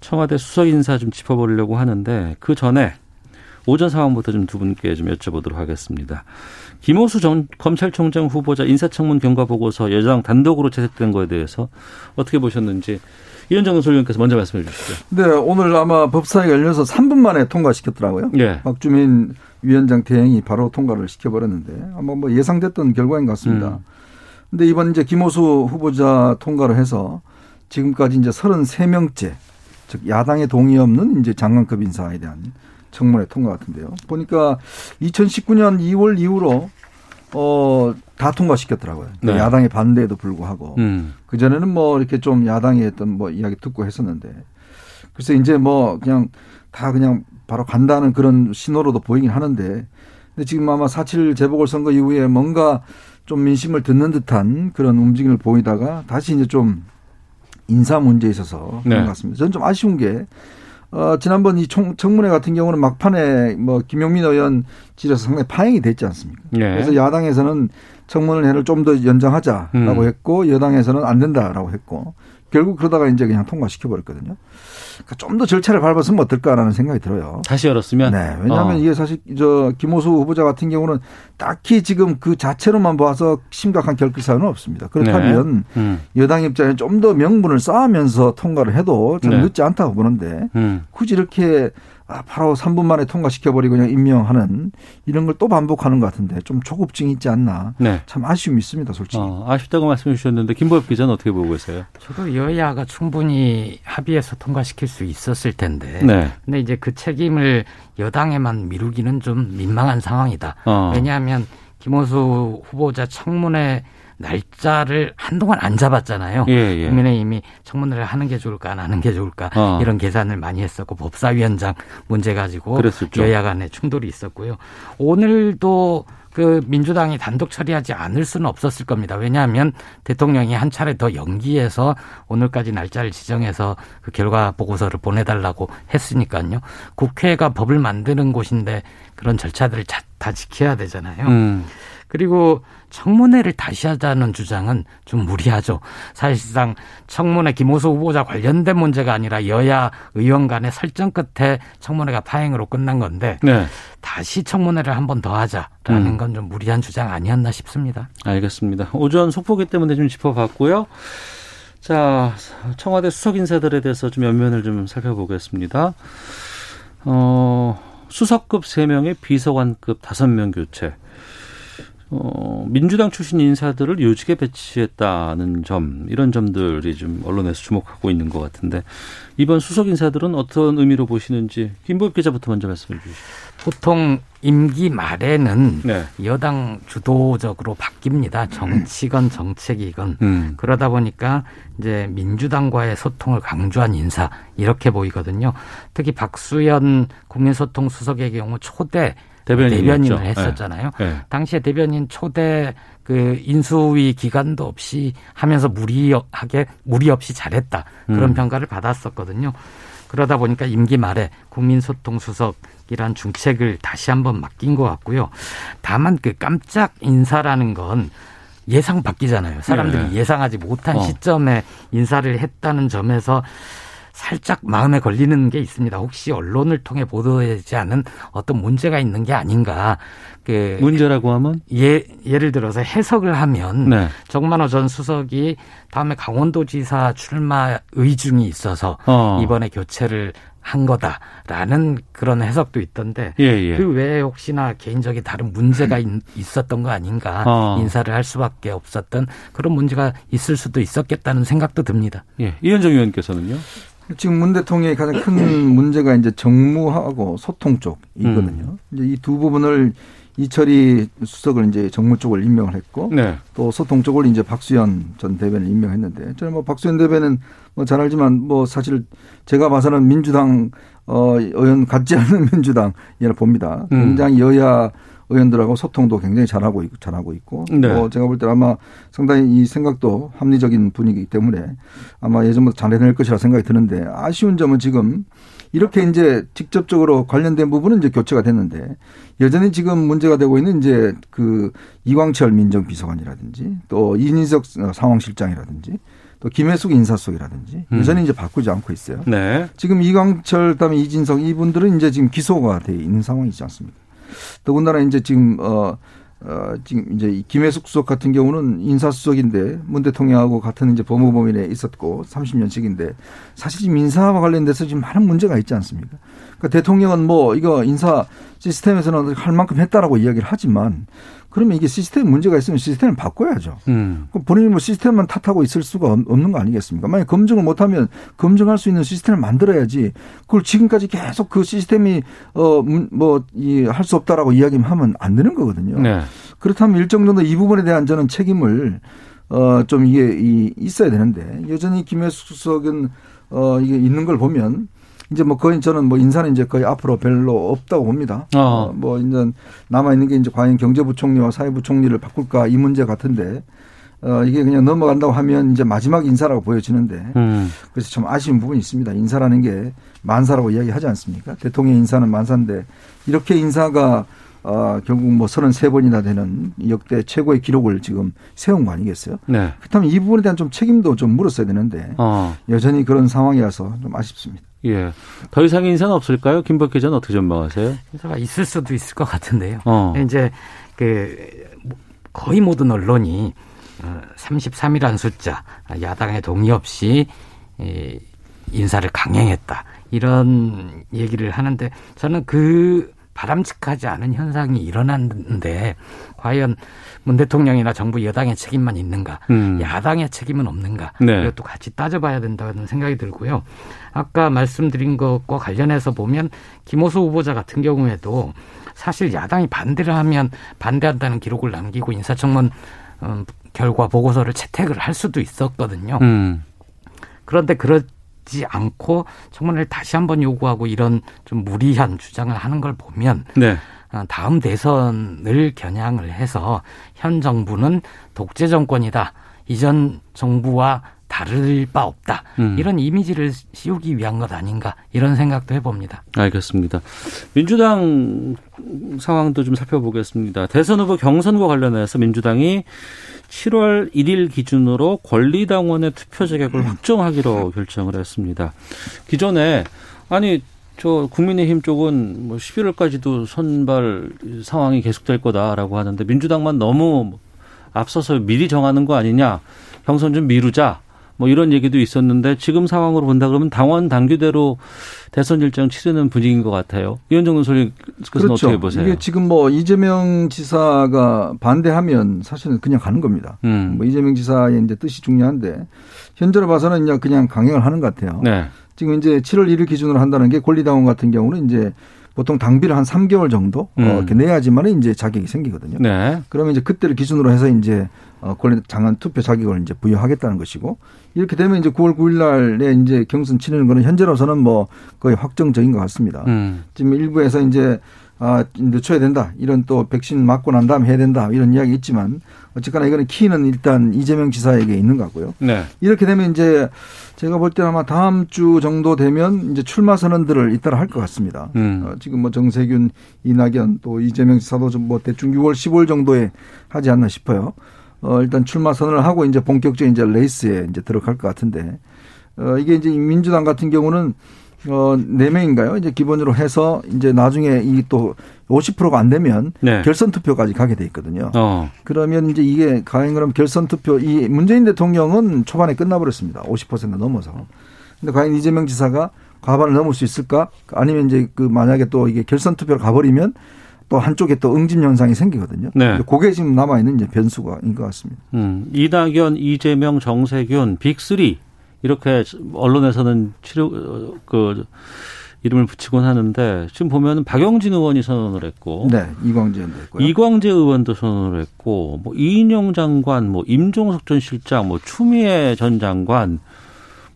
청와대 수석 인사 좀 짚어보려고 하는데 그 전에 오전 상황부터 좀 두 분께 좀 여쭤보도록 하겠습니다. 김오수 전 검찰총장 후보자 인사청문 경과보고서 여당 단독으로 채택된 거에 대해서 어떻게 보셨는지 이현정 논설위원께서 먼저 말씀해 주시죠. 네, 오늘 아마 법사위가 열려서 삼 분 만에 통과시켰더라고요. 네. 박주민 위원장 대행이 바로 통과를 시켜버렸는데 아마 뭐 예상됐던 결과인 것 같습니다. 그런데 음. 이번 이제 김오수 후보자 통과를 해서 지금까지 이제 서른세 명째 즉 야당의 동의 없는 이제 장관급 인사에 대한 청문회 통과 같은데요. 보니까 이천십구 년 이 월 이후로 어, 다 통과시켰더라고요. 네. 야당의 반대에도 불구하고 음. 그 전에는 뭐 이렇게 좀 야당의 어떤 뭐 이야기 듣고 했었는데 글쎄 이제 뭐 그냥 다 그냥 바로 간다는 그런 신호로도 보이긴 하는데 근데 지금 아마 사칠 재보궐선거 이후에 뭔가 좀 민심을 듣는 듯한 그런 움직임을 보이다가 다시 이제 좀 인사 문제에 있어서 네. 그런 것 같습니다. 저는 좀 아쉬운 게 어, 지난번 이 청, 청문회 같은 경우는 막판에 뭐 김용민 의원 질에서 상당히 파행이 됐지 않습니까? 예. 그래서 야당에서는 청문회를 좀 더 연장하자라고 음. 했고 여당에서는 안 된다라고 했고 결국 그러다가 이제 그냥 통과시켜버렸거든요. 그러니까 좀 더 절차를 밟았으면 어떨까라는 생각이 들어요. 다시 열었으면? 네. 왜냐하면 어. 이게 사실 저 김오수 후보자 같은 경우는 딱히 지금 그 자체로만 봐서 심각한 결핍 사유는 없습니다. 그렇다면 네. 음. 여당 입장에 좀 더 명분을 쌓으면서 통과를 해도 참 네. 늦지 않다고 보는데 음. 굳이 이렇게 바로 삼 분 만에 통과시켜버리고 그냥 임명하는 이런 걸 또 반복하는 것 같은데 좀 초급증이 있지 않나. 네. 참 아쉬움이 있습니다. 솔직히. 어, 아쉽다고 말씀해 주셨는데 김보협 기자는 어떻게 보고 계세요? 저도 여야가 충분히 합의해서 통과시킬 수 있었을 텐데 네. 근데 이제 그 책임을 여당에만 미루기는 좀 민망한 상황이다. 어. 왜냐하면 김오수 후보자 청문회 날짜를 한동안 안 잡았잖아요. 예, 예. 국민의힘이 청문회를 하는 게 좋을까 안 하는 게 좋을까 어. 이런 계산을 많이 했었고 법사위원장 문제 가지고 그랬었죠. 여야 간에 충돌이 있었고요. 오늘도 그 민주당이 단독 처리하지 않을 수는 없었을 겁니다. 왜냐하면 대통령이 한 차례 더 연기해서 오늘까지 날짜를 지정해서 그 결과 보고서를 보내달라고 했으니까요. 국회가 법을 만드는 곳인데 그런 절차들을 다 지켜야 되잖아요. 음. 그리고 청문회를 다시 하자는 주장은 좀 무리하죠. 사실상 청문회 김오수 후보자 관련된 문제가 아니라 여야 의원 간의 설전 끝에 청문회가 파행으로 끝난 건데 네. 다시 청문회를 한 번 더 하자라는 음. 건 좀 무리한 주장 아니었나 싶습니다. 알겠습니다. 오전 속보기 때문에 좀 짚어봤고요. 자, 청와대 수석 인사들에 대해서 좀 면면을 좀 살펴보겠습니다. 어, 수석급 세 명에 비서관급 다섯 명 교체. 어, 민주당 출신 인사들을 요직에 배치했다는 점, 이런 점들이 좀 언론에서 주목하고 있는 것 같은데 이번 수석 인사들은 어떤 의미로 보시는지 김보협 기자부터 먼저 말씀해 주시죠. 보통 임기 말에는 네. 여당 주도적으로 바뀝니다. 정치건 정책이건 음. 그러다 보니까 이제 민주당과의 소통을 강조한 인사 이렇게 보이거든요. 특히 박수현 국민소통수석의 경우 초대 대변인을, 대변인을 했었잖아요. 네. 네. 당시에 대변인 초대 그 인수위 기간도 없이 하면서 무리하게 무리 없이 잘했다 그런 음. 평가를 받았었거든요. 그러다 보니까 임기 말에 국민소통수석이란 중책을 다시 한번 맡긴 것 같고요. 다만 그 깜짝 인사라는 건 예상 바뀌잖아요. 사람들이 네. 예상하지 못한 어. 시점에 인사를 했다는 점에서 살짝 마음에 걸리는 게 있습니다. 혹시 언론을 통해 보도되지 않은 어떤 문제가 있는 게 아닌가. 그 문제라고 하면? 예, 예를 들어서 해석을 하면 네. 정만호 전 수석이 다음에 강원도지사 출마 의중이 있어서 어. 이번에 교체를 한 거다라는 그런 해석도 있던데 예, 예. 그 외에 혹시나 개인적인 다른 문제가 있었던 거 아닌가 어. 인사를 할 수밖에 없었던 그런 문제가 있을 수도 있었겠다는 생각도 듭니다. 예. 이현정 의원께서는요? 지금 문 대통령의 가장 큰 문제가 이제 정무하고 소통 쪽이거든요. 음. 이제 이 두 부분을 이철이 수석을 이제 정무 쪽을 임명을 했고 네. 또 소통 쪽을 이제 박수현 전 대변을 임명했는데 저는 뭐 박수현 대변은 뭐 잘 알지만 뭐 사실 제가 봐서는 민주당 어 의원 같지 않은 민주당이라 봅니다. 굉장히 음. 여야 의원들하고 소통도 굉장히 잘하고 있고, 잘하고 있고 네. 뭐 제가 볼 때 아마 상당히 이 생각도 합리적인 분이기 때문에 아마 예전보다 잘 해낼 것이라 생각이 드는데, 아쉬운 점은 지금 이렇게 이제 직접적으로 관련된 부분은 이제 교체가 됐는데, 여전히 지금 문제가 되고 있는 이제 그 이광철 민정비서관이라든지 또 이진석 상황실장이라든지 또 김혜숙 인사속이라든지 여전히 음. 이제 바꾸지 않고 있어요. 네. 지금 이광철 그다음에 이진석 이분들은 이제 지금 기소가 돼 있는 상황이지 않습니까? 더군다나 이제 지금 어, 어 지금 이제 김혜숙 수석 같은 경우는 인사수석인데 문 대통령하고 같은 이제 법무법인에 있었고 삼십 년씩인데 사실 지금 인사와 관련돼서 지금 많은 문제가 있지 않습니까? 그러니까 대통령은 뭐 이거 인사 시스템에서는 할 만큼 했다라고 이야기를 하지만, 그러면 이게 시스템 문제가 있으면 시스템을 바꿔야죠. 음. 그럼 본인이 뭐 시스템만 탓하고 있을 수가 없는 거 아니겠습니까? 만약에 검증을 못하면 검증할 수 있는 시스템을 만들어야지, 그걸 지금까지 계속 그 시스템이 어, 뭐 이 할 수 없다라고 이야기만 하면 안 되는 거거든요. 네. 그렇다면 일정 정도 이 부분에 대한 저는 책임을 어, 좀 이게 이 있어야 되는데, 여전히 김혜숙 수석은 어, 이게 있는 걸 보면 이제 뭐 거의 저는 뭐 인사는 이제 거의 앞으로 별로 없다고 봅니다. 어. 뭐 이제 남아있는 게 이제 과연 경제부총리와 사회부총리를 바꿀까 이 문제 같은데, 어, 이게 그냥 넘어간다고 하면 이제 마지막 인사라고 보여지는데, 음. 그래서 참 아쉬운 부분이 있습니다. 인사라는 게 만사라고 이야기하지 않습니까? 대통령 인사는 만사인데, 이렇게 인사가 아, 결국 뭐 서른세 번이나 되는 역대 최고의 기록을 지금 세운 거 아니겠어요? 네. 그렇다면 이 부분에 대한 좀 책임도 좀 물었어야 되는데, 어. 여전히 그런 상황이라서 좀 아쉽습니다. 예. 더 이상의 인사는 없을까요? 김 기자는 어떻게 전망하세요? 인사가 있을 수도 있을 것 같은데요. 어. 이제 그 거의 모든 언론이 삼십삼이라는 숫자, 야당의 동의 없이 인사를 강행했다, 이런 얘기를 하는데, 저는 그 바람직하지 않은 현상이 일어났는데, 과연 문 대통령이나 정부 여당의 책임만 있는가, 음. 야당의 책임은 없는가, 네. 이것도 같이 따져봐야 된다는 생각이 들고요. 아까 말씀드린 것과 관련해서 보면 김오수 후보자 같은 경우에도 사실 야당이 반대를 하면 반대한다는 기록을 남기고 인사청문 결과 보고서를 채택을 할 수도 있었거든요. 음. 그런데 그렇 지 않고 청문회를 다시 한번 요구하고 이런 좀 무리한 주장을 하는 걸 보면 네. 다음 대선을 겨냥을 해서 현 정부는 독재 정권이다, 이전 정부와 다를 바 없다, 음. 이런 이미지를 씌우기 위한 것 아닌가, 이런 생각도 해봅니다. 알겠습니다. 민주당 상황도 좀 살펴보겠습니다. 대선 후보 경선과 관련해서 민주당이 칠월 일일 기준으로 권리당원의 투표 자격을 확정하기로 결정을 했습니다. 기존에 아니 저 국민의힘 쪽은 뭐 십일월까지도 선발 상황이 계속될 거다라고 하는데, 민주당만 너무 앞서서 미리 정하는 거 아니냐, 경선 좀 미루자, 뭐 이런 얘기도 있었는데, 지금 상황으로 본다 그러면 당원 당규대로 대선 일정 치르는 분위기인 것 같아요. 이현정 논설이 그것은 그렇죠. 어떻게 보세요? 이게 지금 뭐 이재명 지사가 반대하면 사실은 그냥 가는 겁니다. 음. 뭐 이재명 지사의 이제 뜻이 중요한데, 현재로 봐서는 그냥, 그냥 강행을 하는 것 같아요. 네. 지금 이제 칠월 일일 기준으로 한다는 게 권리당원 같은 경우는 이제 보통 당비를 한 삼 개월 정도 음. 어, 이렇게 내야지만 이제 자격이 생기거든요. 네. 그러면 이제 그때를 기준으로 해서 이제 어, 권리 당원 투표 자격을 이제 부여하겠다는 것이고, 이렇게 되면 이제 구월 구일날에 이제 경선 치르는 거는 현재로서는 뭐 거의 확정적인 것 같습니다. 음. 지금 일부에서 이제 아, 늦춰야 된다, 이런 또 백신 맞고 난 다음 해야 된다, 이런 이야기 있지만, 어쨌거나 이거는 키는 일단 이재명 지사에게 있는 것 같고요. 네. 이렇게 되면 이제 제가 볼 때는 아마 다음 주 정도 되면 이제 출마 선언들을 잇따라 할 것 같습니다. 음. 어, 지금 뭐 정세균, 이낙연, 또 이재명 지사도 좀 뭐 대충 유월 십오일 정도에 하지 않나 싶어요. 어, 일단 출마 선언을 하고 이제 본격적인 이제 레이스에 이제 들어갈 것 같은데, 어, 이게 이제 민주당 같은 경우는 어, 네 명인가요? 이제 기본으로 해서 이제 나중에 이 또 오십 퍼센트가 안 되면 네. 결선 투표까지 가게 돼 있거든요. 어. 그러면 이제 이게 과연 그럼 결선 투표, 이 문재인 대통령은 초반에 끝나버렸습니다. 오십 퍼센트 넘어서. 근데 과연 이재명 지사가 과반을 넘을 수 있을까? 아니면 이제 그 만약에 또 이게 결선 투표를 가버리면 또 한쪽에 또 응집 현상이 생기거든요. 네. 그게 지금 남아있는 이제 변수인 것 같습니다. 음. 이낙연, 이재명, 정세균, 빅쓰리. 이렇게 언론에서는 치료, 그, 이름을 붙이곤 하는데, 지금 보면 박영진 의원이 선언을 했고. 네, 이광재 의원도 했고요. 이광재 의원도 선언을 했고, 뭐, 이인영 장관, 뭐, 임종석 전 실장, 뭐, 추미애 전 장관,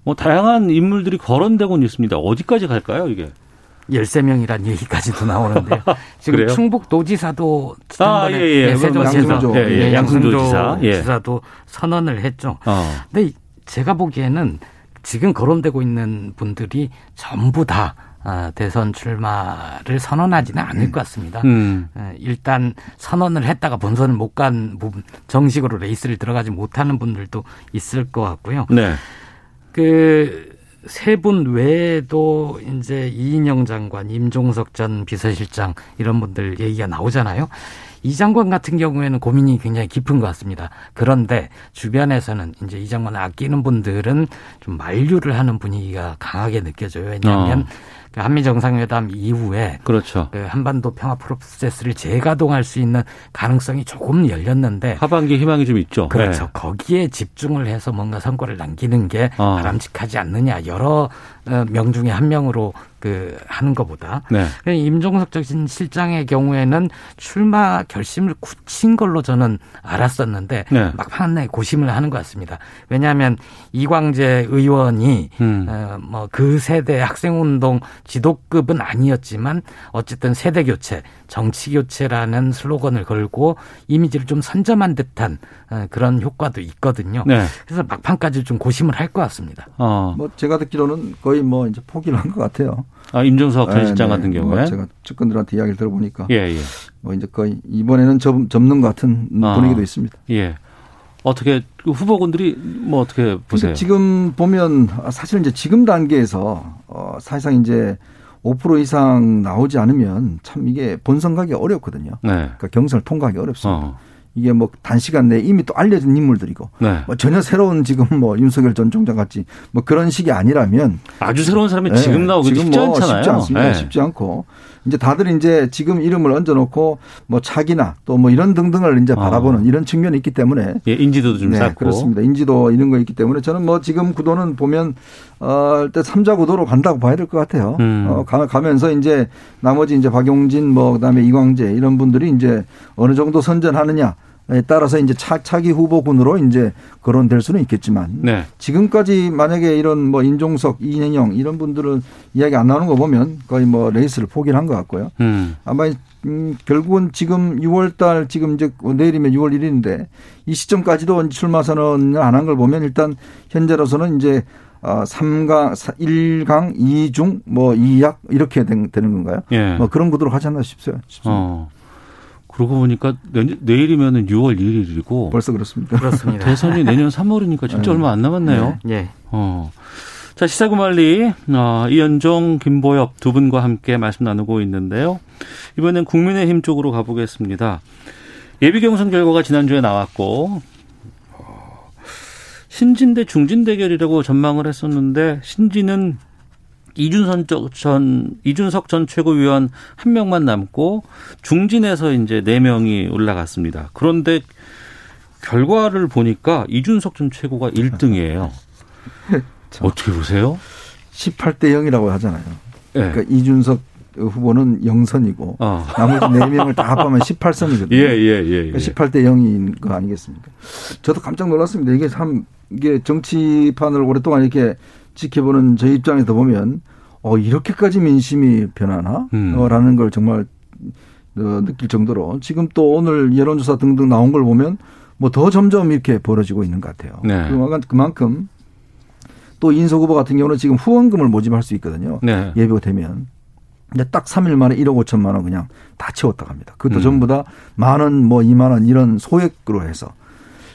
뭐, 다양한 인물들이 거론되곤 있습니다. 어디까지 갈까요, 이게? 열세 명이란 얘기까지도 나오는데요. 지금 충북도지사도 지난번에 아, 예, 예. 양승조, 예, 예. 양승조 지사. 예. 지사도 선언을 했죠. 어. 근데 제가 보기에는 지금 거론되고 있는 분들이 전부 다 대선 출마를 선언하지는 않을 것 같습니다. 음. 일단 선언을 했다가 본선을 못 간 부분, 정식으로 레이스를 들어가지 못하는 분들도 있을 것 같고요. 네. 그 세 분 외에도 이제 이인영 장관, 임종석 전 비서실장 이런 분들 얘기가 나오잖아요. 이 장관 같은 경우에는 고민이 굉장히 깊은 것 같습니다. 그런데 주변에서는 이제 이 장관을 아끼는 분들은 좀 만류를 하는 분위기가 강하게 느껴져요. 왜냐하면 어. 그 한미 정상회담 이후에 그렇죠. 그 한반도 평화 프로세스를 재가동할 수 있는 가능성이 조금 열렸는데 하반기 희망이 좀 있죠. 그렇죠. 네. 거기에 집중을 해서 뭔가 성과를 남기는 게 어. 바람직하지 않느냐. 여러 명 중에 한 명으로 그 하는 것보다 네. 임종석 전 실장의 경우에는 출마 결심을 굳힌 걸로 저는 알았었는데 네. 막판에 고심을 하는 것 같습니다. 왜냐하면 이광재 의원이 음. 어, 뭐 그 세대 학생운동 지도급은 아니었지만 어쨌든 세대 교체, 정치 교체라는 슬로건을 걸고 이미지를 좀 선점한 듯한 그런 효과도 있거든요. 네. 그래서 막판까지 좀 고심을 할 것 같습니다. 어. 뭐 제가 듣기로는 거의 뭐 이제 포기를 한 것 같아요. 아, 임종석 전 실장 네, 네. 같은 경우에 뭐 제가 측근들한테 이야기를 들어보니까 예, 예. 뭐 이제 거의 이번에는 접, 접는 것 같은 아, 분위기도 있습니다. 예. 어떻게 후보군들이 뭐 어떻게 보세요? 지금 보면 사실 이제 지금 단계에서 어, 사실상 이제 오 퍼센트 이상 나오지 않으면 참 이게 본선 가기 어렵거든요. 네. 그러니까 경선을 통과하기 어렵습니다. 어. 이게 뭐 단시간 내에 이미 또 알려진 인물들이고 네. 뭐 전혀 새로운 지금 뭐 윤석열 전 총장 같이 뭐 그런 식이 아니라면 아주 새로운 사람이 네. 지금 나오기 쉽지 뭐 않잖아요. 쉽지 않습니다. 네. 쉽지 않고 이제 다들 이제 지금 이름을 얹어놓고 뭐 차기나 또 뭐 이런 등등을 이제 어. 바라보는 이런 측면이 있기 때문에 예, 인지도도 좀 네, 쌓고 그렇습니다. 인지도 이런 거 있기 때문에 저는 뭐 지금 구도는 보면 어, 일단 삼자 구도로 간다고 봐야 될 것 같아요. 음. 어, 가면서 이제 나머지 이제 박용진 뭐 그다음에 이광재 이런 분들이 이제 어느 정도 선전하느냐. 따라서 이제 차기 후보군으로 이제 거론될 수는 있겠지만 네. 지금까지 만약에 이런 뭐 임종석, 이인영 이런 분들은 이야기 안 나오는 거 보면 거의 뭐 레이스를 포기한 것 같고요. 음. 아마 음, 결국은 지금 유월 달 지금 이제 내일이면 유월 일일인데 이 시점까지도 출마 선언을 안 한 걸 보면 일단 현재로서는 이제 삼강, 일강, 이중, 뭐 이약 이렇게 되는 건가요? 예. 뭐 그런 구도로 하지 않나 싶어요. 어. 그러고 보니까 내일이면 유월 일일이고. 벌써 그렇습니까? 그렇습니다. 대선이 내년 삼월이니까 진짜 네. 얼마 안 남았네요. 네. 네. 어. 자, 시사구말리 어, 이현정, 김보협 두 분과 함께 말씀 나누고 있는데요. 이번엔 국민의힘 쪽으로 가보겠습니다. 예비경선 결과가 지난주에 나왔고 신진대 중진 대결이라고 전망을 했었는데 신진은 이준석 전, 이준석 전 최고위원 한 명만 남고 중진에서 이제 네 명이 올라갔습니다. 그런데 결과를 보니까 이준석 전 최고가 일 등이에요. 어떻게 보세요? 십팔 대 영이라고 하잖아요. 그러니까 네. 이준석 후보는 영선이고 어. 나머지 네 명을 다 합하면 십팔 선이거든요. 예, 예, 예, 예. 그러니까 십팔 대 영인 거 아니겠습니까? 저도 깜짝 놀랐습니다. 이게 참, 이게 정치판을 오랫동안 이렇게 지켜보는 저 입장에서 보면 어, 이렇게까지 민심이 변하나? 음. 어, 라는 걸 정말 어, 느낄 정도로 지금 또 오늘 여론조사 등등 나온 걸 보면 뭐 더 점점 이렇게 벌어지고 있는 것 같아요. 네. 그만큼 또 인석 후보 같은 경우는 지금 후원금을 모집할 수 있거든요. 네. 예비가 되면. 근데 딱 삼 일 만에 일억 오천만 원 그냥 다 채웠다 갑니다. 그것도 음. 전부 다 만 원, 뭐 이만 원 이런 소액으로 해서.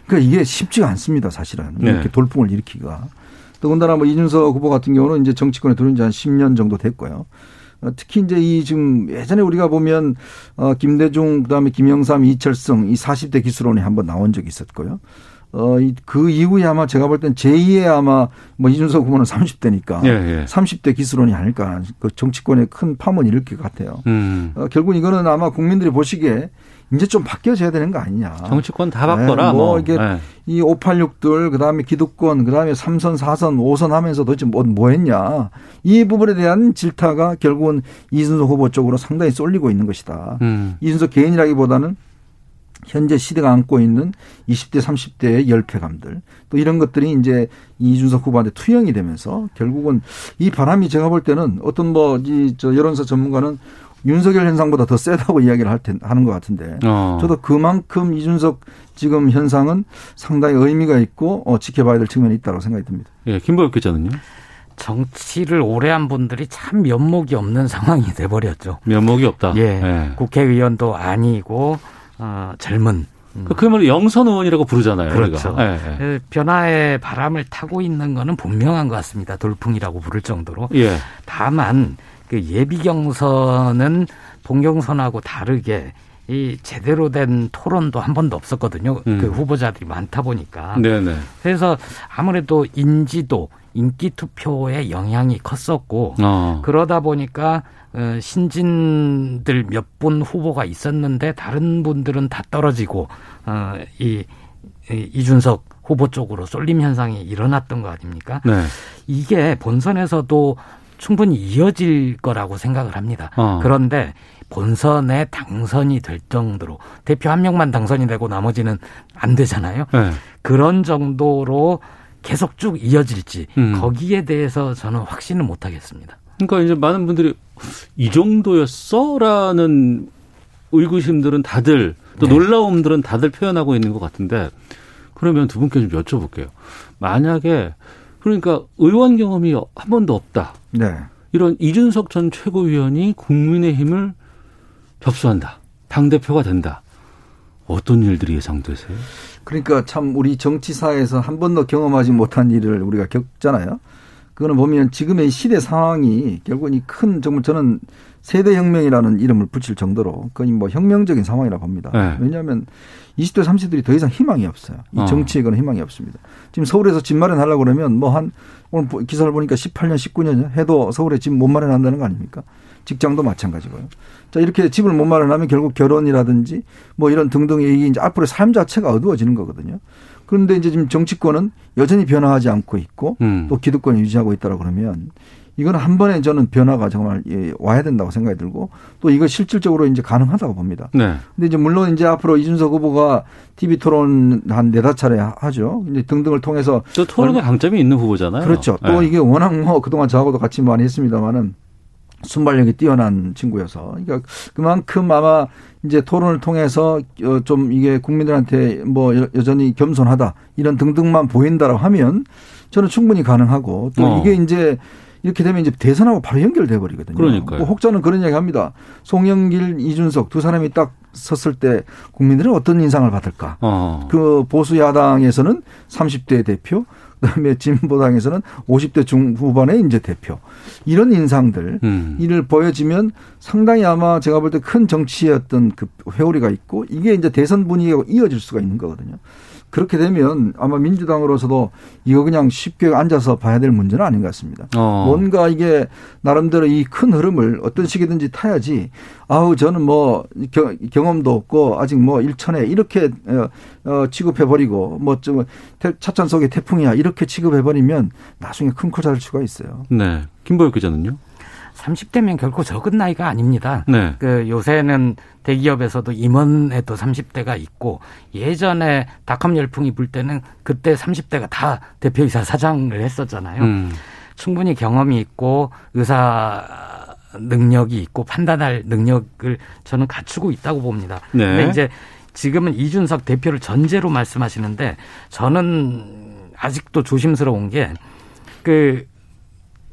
그러니까 이게 쉽지가 않습니다, 사실은. 네. 이렇게 돌풍을 일으키기가. 더군다나 뭐 이준석 후보 같은 경우는 이제 정치권에 들어온 지 한 십 년 정도 됐고요. 특히 이제 이 지금 예전에 우리가 보면 어 김대중 그다음에 김영삼, 이철성 이 사십 대 기수론이 한번 나온 적이 있었고요. 어 그 이후에 아마 제가 볼 땐 제이의 아마 뭐 이준석 후보는 삼십 대니까 예, 예. 삼십 대 기수론이 아닐까. 그 정치권에 큰 파문이 일으킬 것 같아요. 음. 어, 결국 이거는 아마 국민들이 보시기에 이제 좀 바뀌어져야 되는 거 아니냐. 정치권 다 바꿔라. 네, 뭐 이게 네. 이 오팔육들 그다음에 기득권 그다음에 삼선 사선 오선 하면서 도대체 뭐, 뭐 했냐. 이 부분에 대한 질타가 결국은 이준석 후보 쪽으로 상당히 쏠리고 있는 것이다. 음. 이준석 개인이라기보다는 현재 시대가 안고 있는 이십 대, 삼십 대의 열패감들, 또 이런 것들이 이제 이준석 후보한테 투영이 되면서 결국은 이 바람이 제가 볼 때는 어떤 뭐 이 저 여론사 전문가는 윤석열 현상보다 더 세다고 이야기를 할 텐, 하는 것 같은데 어. 저도 그만큼 이준석 지금 현상은 상당히 의미가 있고 어, 지켜봐야 될 측면이 있다고 생각이 듭니다. 예, 김보협 기자는요? 정치를 오래 한 분들이 참 면목이 없는 상황이 돼버렸죠. 면목이 없다. 예, 예. 국회의원도 아니고 어, 젊은. 음. 그러면 영선 의원이라고 부르잖아요. 그렇죠. 예, 예. 변화의 바람을 타고 있는 거는 분명한 것 같습니다. 돌풍이라고 부를 정도로. 예. 다만 그 예비 경선은 본경선하고 다르게 이 제대로 된 토론도 한 번도 없었거든요. 음. 그 후보자들이 많다 보니까. 네네. 그래서 아무래도 인지도, 인기 투표의 영향이 컸었고 어. 그러다 보니까 신진들 몇 분 후보가 있었는데 다른 분들은 다 떨어지고 이 이준석 후보 쪽으로 쏠림 현상이 일어났던 거 아닙니까? 네. 이게 본선에서도 충분히 이어질 거라고 생각을 합니다. 어. 그런데 본선에 당선이 될 정도로 대표 한 명만 당선이 되고 나머지는 안 되잖아요. 네. 그런 정도로 계속 쭉 이어질지 음. 거기에 대해서 저는 확신을 못 하겠습니다. 그러니까 이제 많은 분들이 이 정도였어라는 의구심들은 다들 또 네. 놀라움들은 다들 표현하고 있는 것 같은데 그러면 두 분께 좀 여쭤볼게요. 만약에 그러니까 의원 경험이 한 번도 없다. 네. 이런 이준석 전 최고위원이 국민의힘을 접수한다. 당대표가 된다. 어떤 일들이 예상되세요? 그러니까 참 우리 정치사에서 한 번도 경험하지 못한 일을 우리가 겪잖아요. 그거는 보면 지금의 시대 상황이 결국은 이 큰 정말 저는 세대혁명이라는 이름을 붙일 정도로 거의 뭐 혁명적인 상황이라 봅니다. 네. 왜냐하면 이십 대, 삼십 대들이 더 이상 희망이 없어요. 이 어. 정치에 그런 희망이 없습니다. 지금 서울에서 집 마련하려고 그러면 뭐 한 오늘 기사를 보니까 십팔 년, 십구 년 해도 서울에 집 못 마련한다는 거 아닙니까? 직장도 마찬가지고요. 자, 이렇게 집을 못 마련하면 결국 결혼이라든지 뭐 이런 등등의 이제 앞으로의 삶 자체가 어두워지는 거거든요. 그런데 이제 지금 정치권은 여전히 변화하지 않고 있고 음. 또 기득권을 유지하고 있다라고 그러면 이건 한 번에 저는 변화가 정말 예, 와야 된다고 생각이 들고 또 이거 실질적으로 이제 가능하다고 봅니다. 네. 근데 이제 물론 이제 앞으로 이준석 후보가 티비 토론 한 네다 차례 하죠. 이제 등등을 통해서 저 토론의 강점이 있는 후보잖아요. 그렇죠. 또 네. 이게 워낙 뭐 그동안 저하고도 같이 많이 했습니다만은 순발력이 뛰어난 친구여서 그러니까 그만큼 아마 이제 토론을 통해서 좀 이게 국민들한테 뭐 여전히 겸손하다 이런 등등만 보인다라고 하면 저는 충분히 가능하고 또 어. 이게 이제 이렇게 되면 이제 대선하고 바로 연결돼 버리거든요. 그러니까요. 뭐 혹자는 그런 이야기합니다. 송영길, 이준석 두 사람이 딱 섰을 때 국민들은 어떤 인상을 받을까? 어. 그 보수 야당에서는 삼십 대 대표, 그다음에 진보당에서는 오십 대 중후반의 이제 대표 이런 인상들 음. 이를 보여지면 상당히 아마 제가 볼 때 큰 정치의 어떤 그 회오리가 있고 이게 이제 대선 분위기가 이어질 수가 있는 거거든요. 그렇게 되면 아마 민주당으로서도 이거 그냥 쉽게 앉아서 봐야 될 문제는 아닌 것 같습니다. 어. 뭔가 이게 나름대로 이 큰 흐름을 어떤 식이든지 타야지 아우 저는 뭐 경험도 없고 아직 뭐 일천에 이렇게 취급해버리고 뭐 좀 차찬 속의 태풍이야 이렇게 취급해버리면 나중에 큰 코자를 수가 있어요. 네. 김보혁 기자는요? 삼십 대면 결코 적은 나이가 아닙니다. 네. 그 요새는 대기업에서도 임원에도 삼십 대가 있고 예전에 닷컴 열풍이 불 때는 그때 삼십 대가 다 대표이사 사장을 했었잖아요. 음. 충분히 경험이 있고 의사 능력이 있고 판단할 능력을 저는 갖추고 있다고 봅니다. 네. 근데 이제 지금은 이준석 대표를 전제로 말씀하시는데 저는 아직도 조심스러운 게 그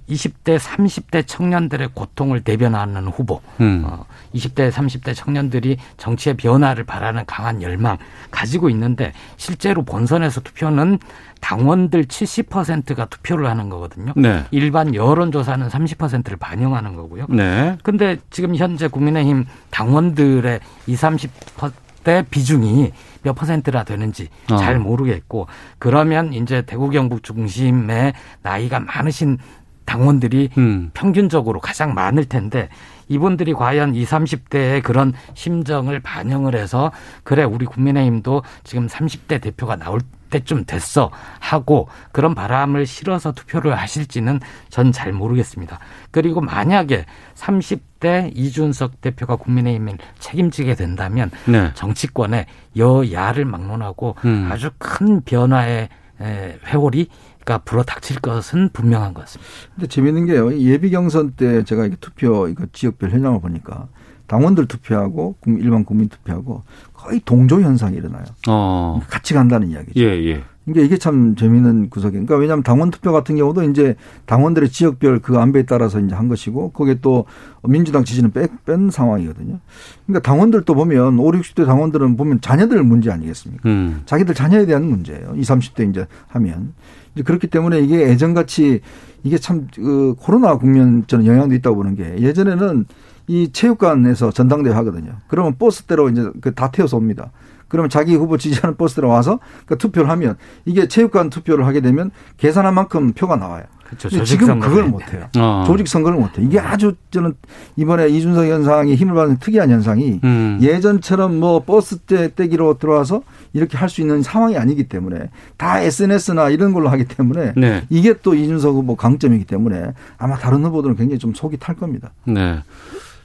이십 대, 삼십 대 청년들의 고통을 대변하는 후보. 음. 어, 이십 대, 삼십 대 청년들이 정치의 변화를 바라는 강한 열망 가지고 있는데 실제로 본선에서 투표는 당원들 칠십 퍼센트가 투표를 하는 거거든요. 네. 일반 여론조사는 삼십 퍼센트를 반영하는 거고요. 그런데 네. 지금 현재 국민의힘 당원들의 이십, 삼십 퍼센트 비중이 몇 퍼센트나 되는지 어. 잘 모르겠고 그러면 이제 대구 경북 중심의 나이가 많으신 당원들이 음. 평균적으로 가장 많을 텐데 이분들이 과연 이, 삼십 대의 그런 심정을 반영을 해서 그래 우리 국민의힘도 지금 삼십 대 대표가 나올 때쯤 됐어 하고 그런 바람을 실어서 투표를 하실지는 전 잘 모르겠습니다. 그리고 만약에 삼십 대 이준석 대표가 국민의힘을 책임지게 된다면 네. 정치권에 여야를 막론하고 음. 아주 큰 변화의 회오리 그러니까 불어닥칠 것은 분명한 것 같습니다. 근데 재미있는 게요. 예비 경선 때 제가 이게 투표 이거 지역별 현황을 보니까 당원들 투표하고 일반 국민 투표하고 거의 동조 현상이 일어나요. 어. 같이 간다는 이야기죠. 예, 예. 그러니까 이게 참 재미있는 구석이니까 그러니까 왜냐하면 당원 투표 같은 경우도 이제 당원들의 지역별 그 안배에 따라서 이제 한 것이고 거기에 또 민주당 지지는 뺀, 뺀 상황이거든요. 그러니까 당원들도 보면 오십, 육십 대 당원들은 보면 자녀들 문제 아니겠습니까? 음. 자기들 자녀에 대한 문제예요. 이십, 삼십 대 이제 하면. 이제 그렇기 때문에 이게 예전같이 이게 참 그 코로나 국면 저는 영향도 있다고 보는 게 예전에는 이 체육관에서 전당대회 하거든요. 그러면 버스대로 이제 다 태워서 옵니다. 그러면 자기 후보 지지하는 버스대로 와서 그러니까 투표를 하면 이게 체육관 투표를 하게 되면 계산한 만큼 표가 나와요. 그렇죠. 근데 지금 그걸 못해요. 어. 조직 선거를 못해요. 이게 아주 저는 이번에 이준석 현상이 힘을 받는 특이한 현상이 음. 예전처럼 뭐 버스 떼기로 들어와서 이렇게 할 수 있는 상황이 아니기 때문에 다 에스엔에스나 이런 걸로 하기 때문에 네. 이게 또 이준석 후보 강점이기 때문에 아마 다른 후보들은 굉장히 좀 속이 탈 겁니다. 네.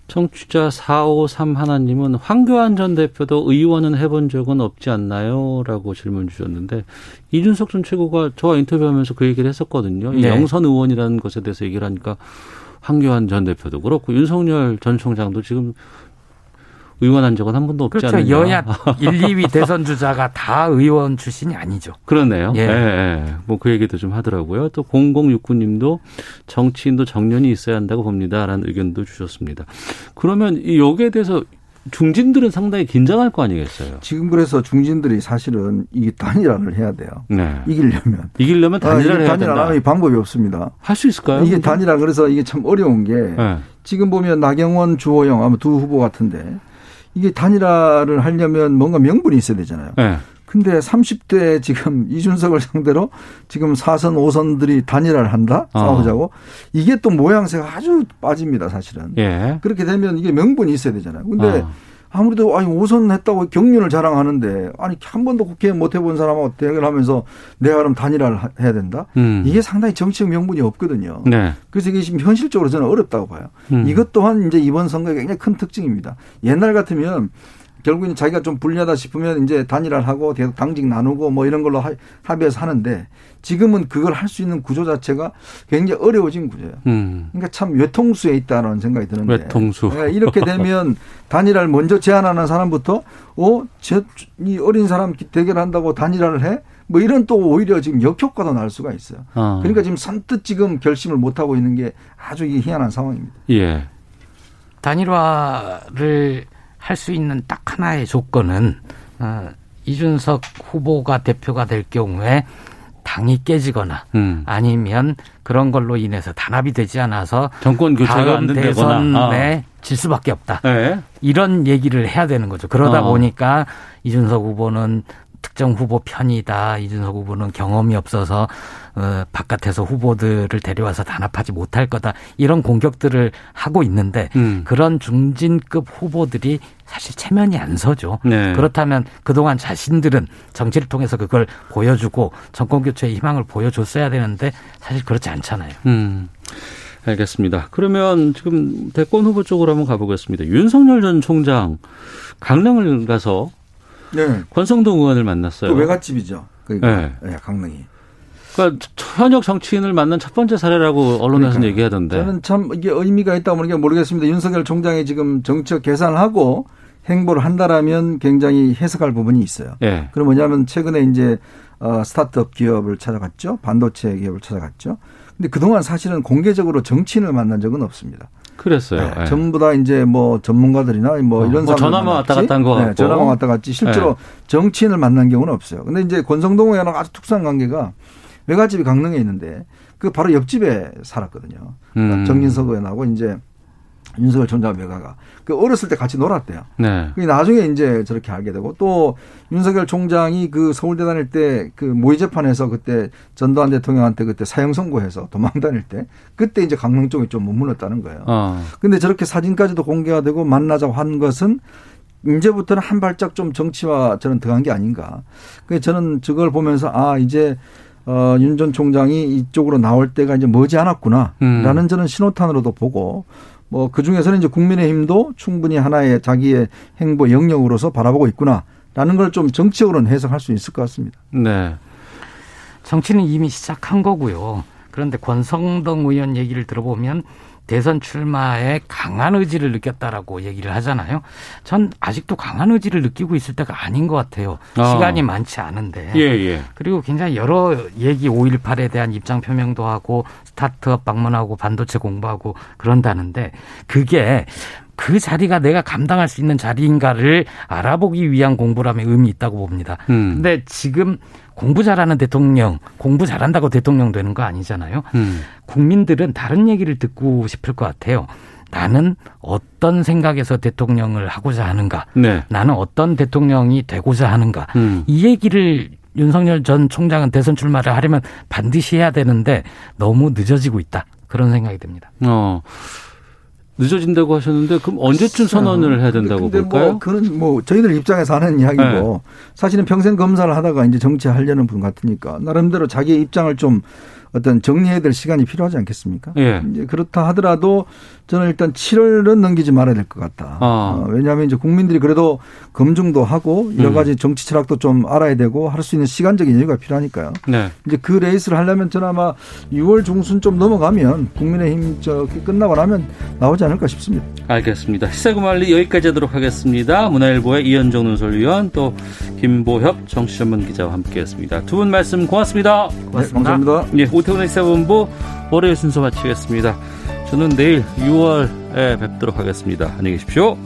청취자 사오삼일 님은 황교안 전 대표도 의원은 해본 적은 없지 않나요? 라고 질문 주셨는데 이준석 전 최고가 저와 인터뷰하면서 그 얘기를 했었거든요. 네. 영선 의원이라는 것에 대해서 얘기를 하니까 황교안 전 대표도 그렇고 윤석열 전 총장도 지금 의원한 적은 한 번도 없지 그렇죠. 않느냐. 여야 일, 이 위 대선 주자가 다 의원 출신이 아니죠. 그러네요. 예. 예, 예. 뭐 그 얘기도 좀 하더라고요. 또 공공육구 님도 정치인도 정년이 있어야 한다고 봅니다라는 의견도 주셨습니다. 그러면 여기에 대해서 중진들은 상당히 긴장할 거 아니겠어요. 지금 그래서 중진들이 사실은 이게 단일화를 해야 돼요. 네. 이기려면. 이기려면 단일화를 아, 해야 된다. 단일화는 방법이 없습니다. 할 수 있을까요? 이게 근데? 단일화 그래서 이게 참 어려운 게 네. 지금 보면 나경원, 주호영 아마 두 후보 같은데 이게 단일화를 하려면 뭔가 명분이 있어야 되잖아요. 네. 근데 삼십 대 지금 이준석을 상대로 지금 사선, 오선들이 단일화를 한다? 싸우자고. 어. 이게 또 모양새가 아주 빠집니다, 사실은. 예. 그렇게 되면 이게 명분이 있어야 되잖아요. 근데 어. 아무래도 아니 오선 했다고 경륜을 자랑하는데 아니 한 번도 국회 못 해본 사람하고 대결하면서 내가 그럼 단일화를 해야 된다? 음. 이게 상당히 정치적 명분이 없거든요. 네. 그래서 이게 지금 현실적으로 저는 어렵다고 봐요. 음. 이것 또한 이제 이번 선거의 굉장히 큰 특징입니다. 옛날 같으면 결국은 자기가 좀 불리하다 싶으면 이제 단일화를 하고 당직 나누고 뭐 이런 걸로 합의해서 하는데 지금은 그걸 할 수 있는 구조 자체가 굉장히 어려워진 구조예요. 음. 그러니까 참 외통수에 있다는 생각이 드는데. 외통수. 이렇게 되면 단일화를 먼저 제안하는 사람부터 어? 제, 이 어린 사람 대결한다고 단일화를 해? 뭐 이런 또 오히려 지금 역효과도 날 수가 있어요. 아. 그러니까 지금 선뜻 지금 결심을 못하고 있는 게 아주 희한한 상황입니다. 예. 단일화를 할 수 있는 딱 하나의 조건은 어, 이준석 후보가 대표가 될 경우에 당이 깨지거나 음. 아니면 그런 걸로 인해서 단합이 되지 않아서 정권 교체가 안 된다거나 대선에 아. 질 수밖에 없다. 네. 이런 얘기를 해야 되는 거죠. 그러다 아. 보니까 이준석 후보는 특정 후보 편이다. 이준석 후보는 경험이 없어서 어, 바깥에서 후보들을 데려와서 단합하지 못할 거다. 이런 공격들을 하고 있는데 음. 그런 중진급 후보들이 사실 체면이 안 서죠. 네. 그렇다면 그동안 자신들은 정치를 통해서 그걸 보여주고 정권교체의 희망을 보여줬어야 되는데 사실 그렇지 않잖아요. 음. 알겠습니다. 그러면 지금 대권 후보 쪽으로 한번 가보겠습니다. 윤석열 전 총장 강릉을 가서 네. 권성동 의원을 만났어요. 그 외갓집이죠. 그러니까. 네. 강릉이. 그러니까 현역 정치인을 만난 첫 번째 사례라고 언론에서는 그러니까요. 얘기하던데. 저는 참 이게 의미가 있다고 보는 게 모르겠습니다. 윤석열 총장이 지금 정치적 계산을 하고 행보를 한다라면 굉장히 해석할 부분이 있어요. 네. 그럼 뭐냐면 최근에 이제 스타트업 기업을 찾아갔죠. 반도체 기업을 찾아갔죠. 근데 그동안 사실은 공개적으로 정치인을 만난 적은 없습니다. 그랬어요. 네, 네. 전부 다 이제 뭐 전문가들이나 뭐 어, 이런 뭐 사람들 전화만 왔다 갔다 한 거 같고. 네, 전화만 왔다 갔지 실제로 네. 정치인을 만난 경우는 없어요. 근데 이제 권성동 의원하고 아주 특수한 관계가 외갓집이 강릉에 있는데 그 바로 옆집에 살았거든요. 그러니까 음. 정진석 의원하고 이제 윤석열 전 장관과. 그 어렸을 때 같이 놀았대요. 네. 나중에 이제 저렇게 알게 되고, 또 윤석열 총장이 그 서울대 다닐 때 그 모의 재판에서 그때 전두환 대통령한테 그때 사형 선고해서 도망 다닐 때 그때 이제 강릉 쪽이 좀 머물렀다는 거예요. 어. 근데 저렇게 사진까지도 공개가 되고 만나자고 한 것은 이제부터는 한 발짝 좀 정치와 저는 더한 게 아닌가. 그 저는 저걸 보면서 아 이제 어, 윤 전 총장이 이쪽으로 나올 때가 이제 머지 않았구나라는 음. 저는 신호탄으로도 보고. 뭐 그중에서는 이제 국민의힘도 충분히 하나의 자기의 행보 영역으로서 바라보고 있구나라는 걸 좀 정치적으로는 해석할 수 있을 것 같습니다. 네. 정치는 이미 시작한 거고요. 그런데 권성동 의원 얘기를 들어보면 대선 출마에 강한 의지를 느꼈다라고 얘기를 하잖아요. 전 아직도 강한 의지를 느끼고 있을 때가 아닌 것 같아요. 시간이 어. 많지 않은데. 예, 예. 그리고 굉장히 여러 얘기 오일팔에 대한 입장 표명도 하고 스타트업 방문하고 반도체 공부하고 그런다는데 그게 그 자리가 내가 감당할 수 있는 자리인가를 알아보기 위한 공부라면 의미 있다고 봅니다. 음. 근데 지금 공부 잘하는 대통령, 공부 잘한다고 대통령 되는 거 아니잖아요. 음. 국민들은 다른 얘기를 듣고 싶을 것 같아요. 나는 어떤 생각에서 대통령을 하고자 하는가. 네. 나는 어떤 대통령이 되고자 하는가. 음. 이 얘기를 윤석열 전 총장은 대선 출마를 하려면 반드시 해야 되는데 너무 늦어지고 있다. 그런 생각이 듭니다. 어. 늦어진다고 하셨는데 그럼 언제쯤 선언을 해야 된다고 근데 볼까요? 뭐 그건 뭐 저희들 입장에서 하는 이야기고 네. 사실은 평생 검사를 하다가 이제 정치하려는 분 같으니까 나름대로 자기의 입장을 좀 어떤 정리해야 될 시간이 필요하지 않겠습니까? 네. 이제 그렇다 하더라도 저는 일단 칠월은 넘기지 말아야 될 것 같다. 아. 어, 왜냐하면 이제 국민들이 그래도 검증도 하고 여러 가지 음. 정치 철학도 좀 알아야 되고 할 수 있는 시간적인 여유가 필요하니까요. 네. 이제 그 레이스를 하려면 저는 아마 유월 중순 좀 넘어가면 국민의힘 저기 끝나고 나면 나오지 않을까 싶습니다. 알겠습니다. 시사구말리 여기까지 하도록 하겠습니다. 문화일보의 이현정 논설위원 또 김보협 정치전문기자와 함께했습니다. 두 분 말씀 고맙습니다. 고맙습니다. 네, 감사합니다. 예, 오태훈의 시사본부 월요일 순서 마치겠습니다. 저는 내일 유월에 뵙도록 하겠습니다. 안녕히 계십시오.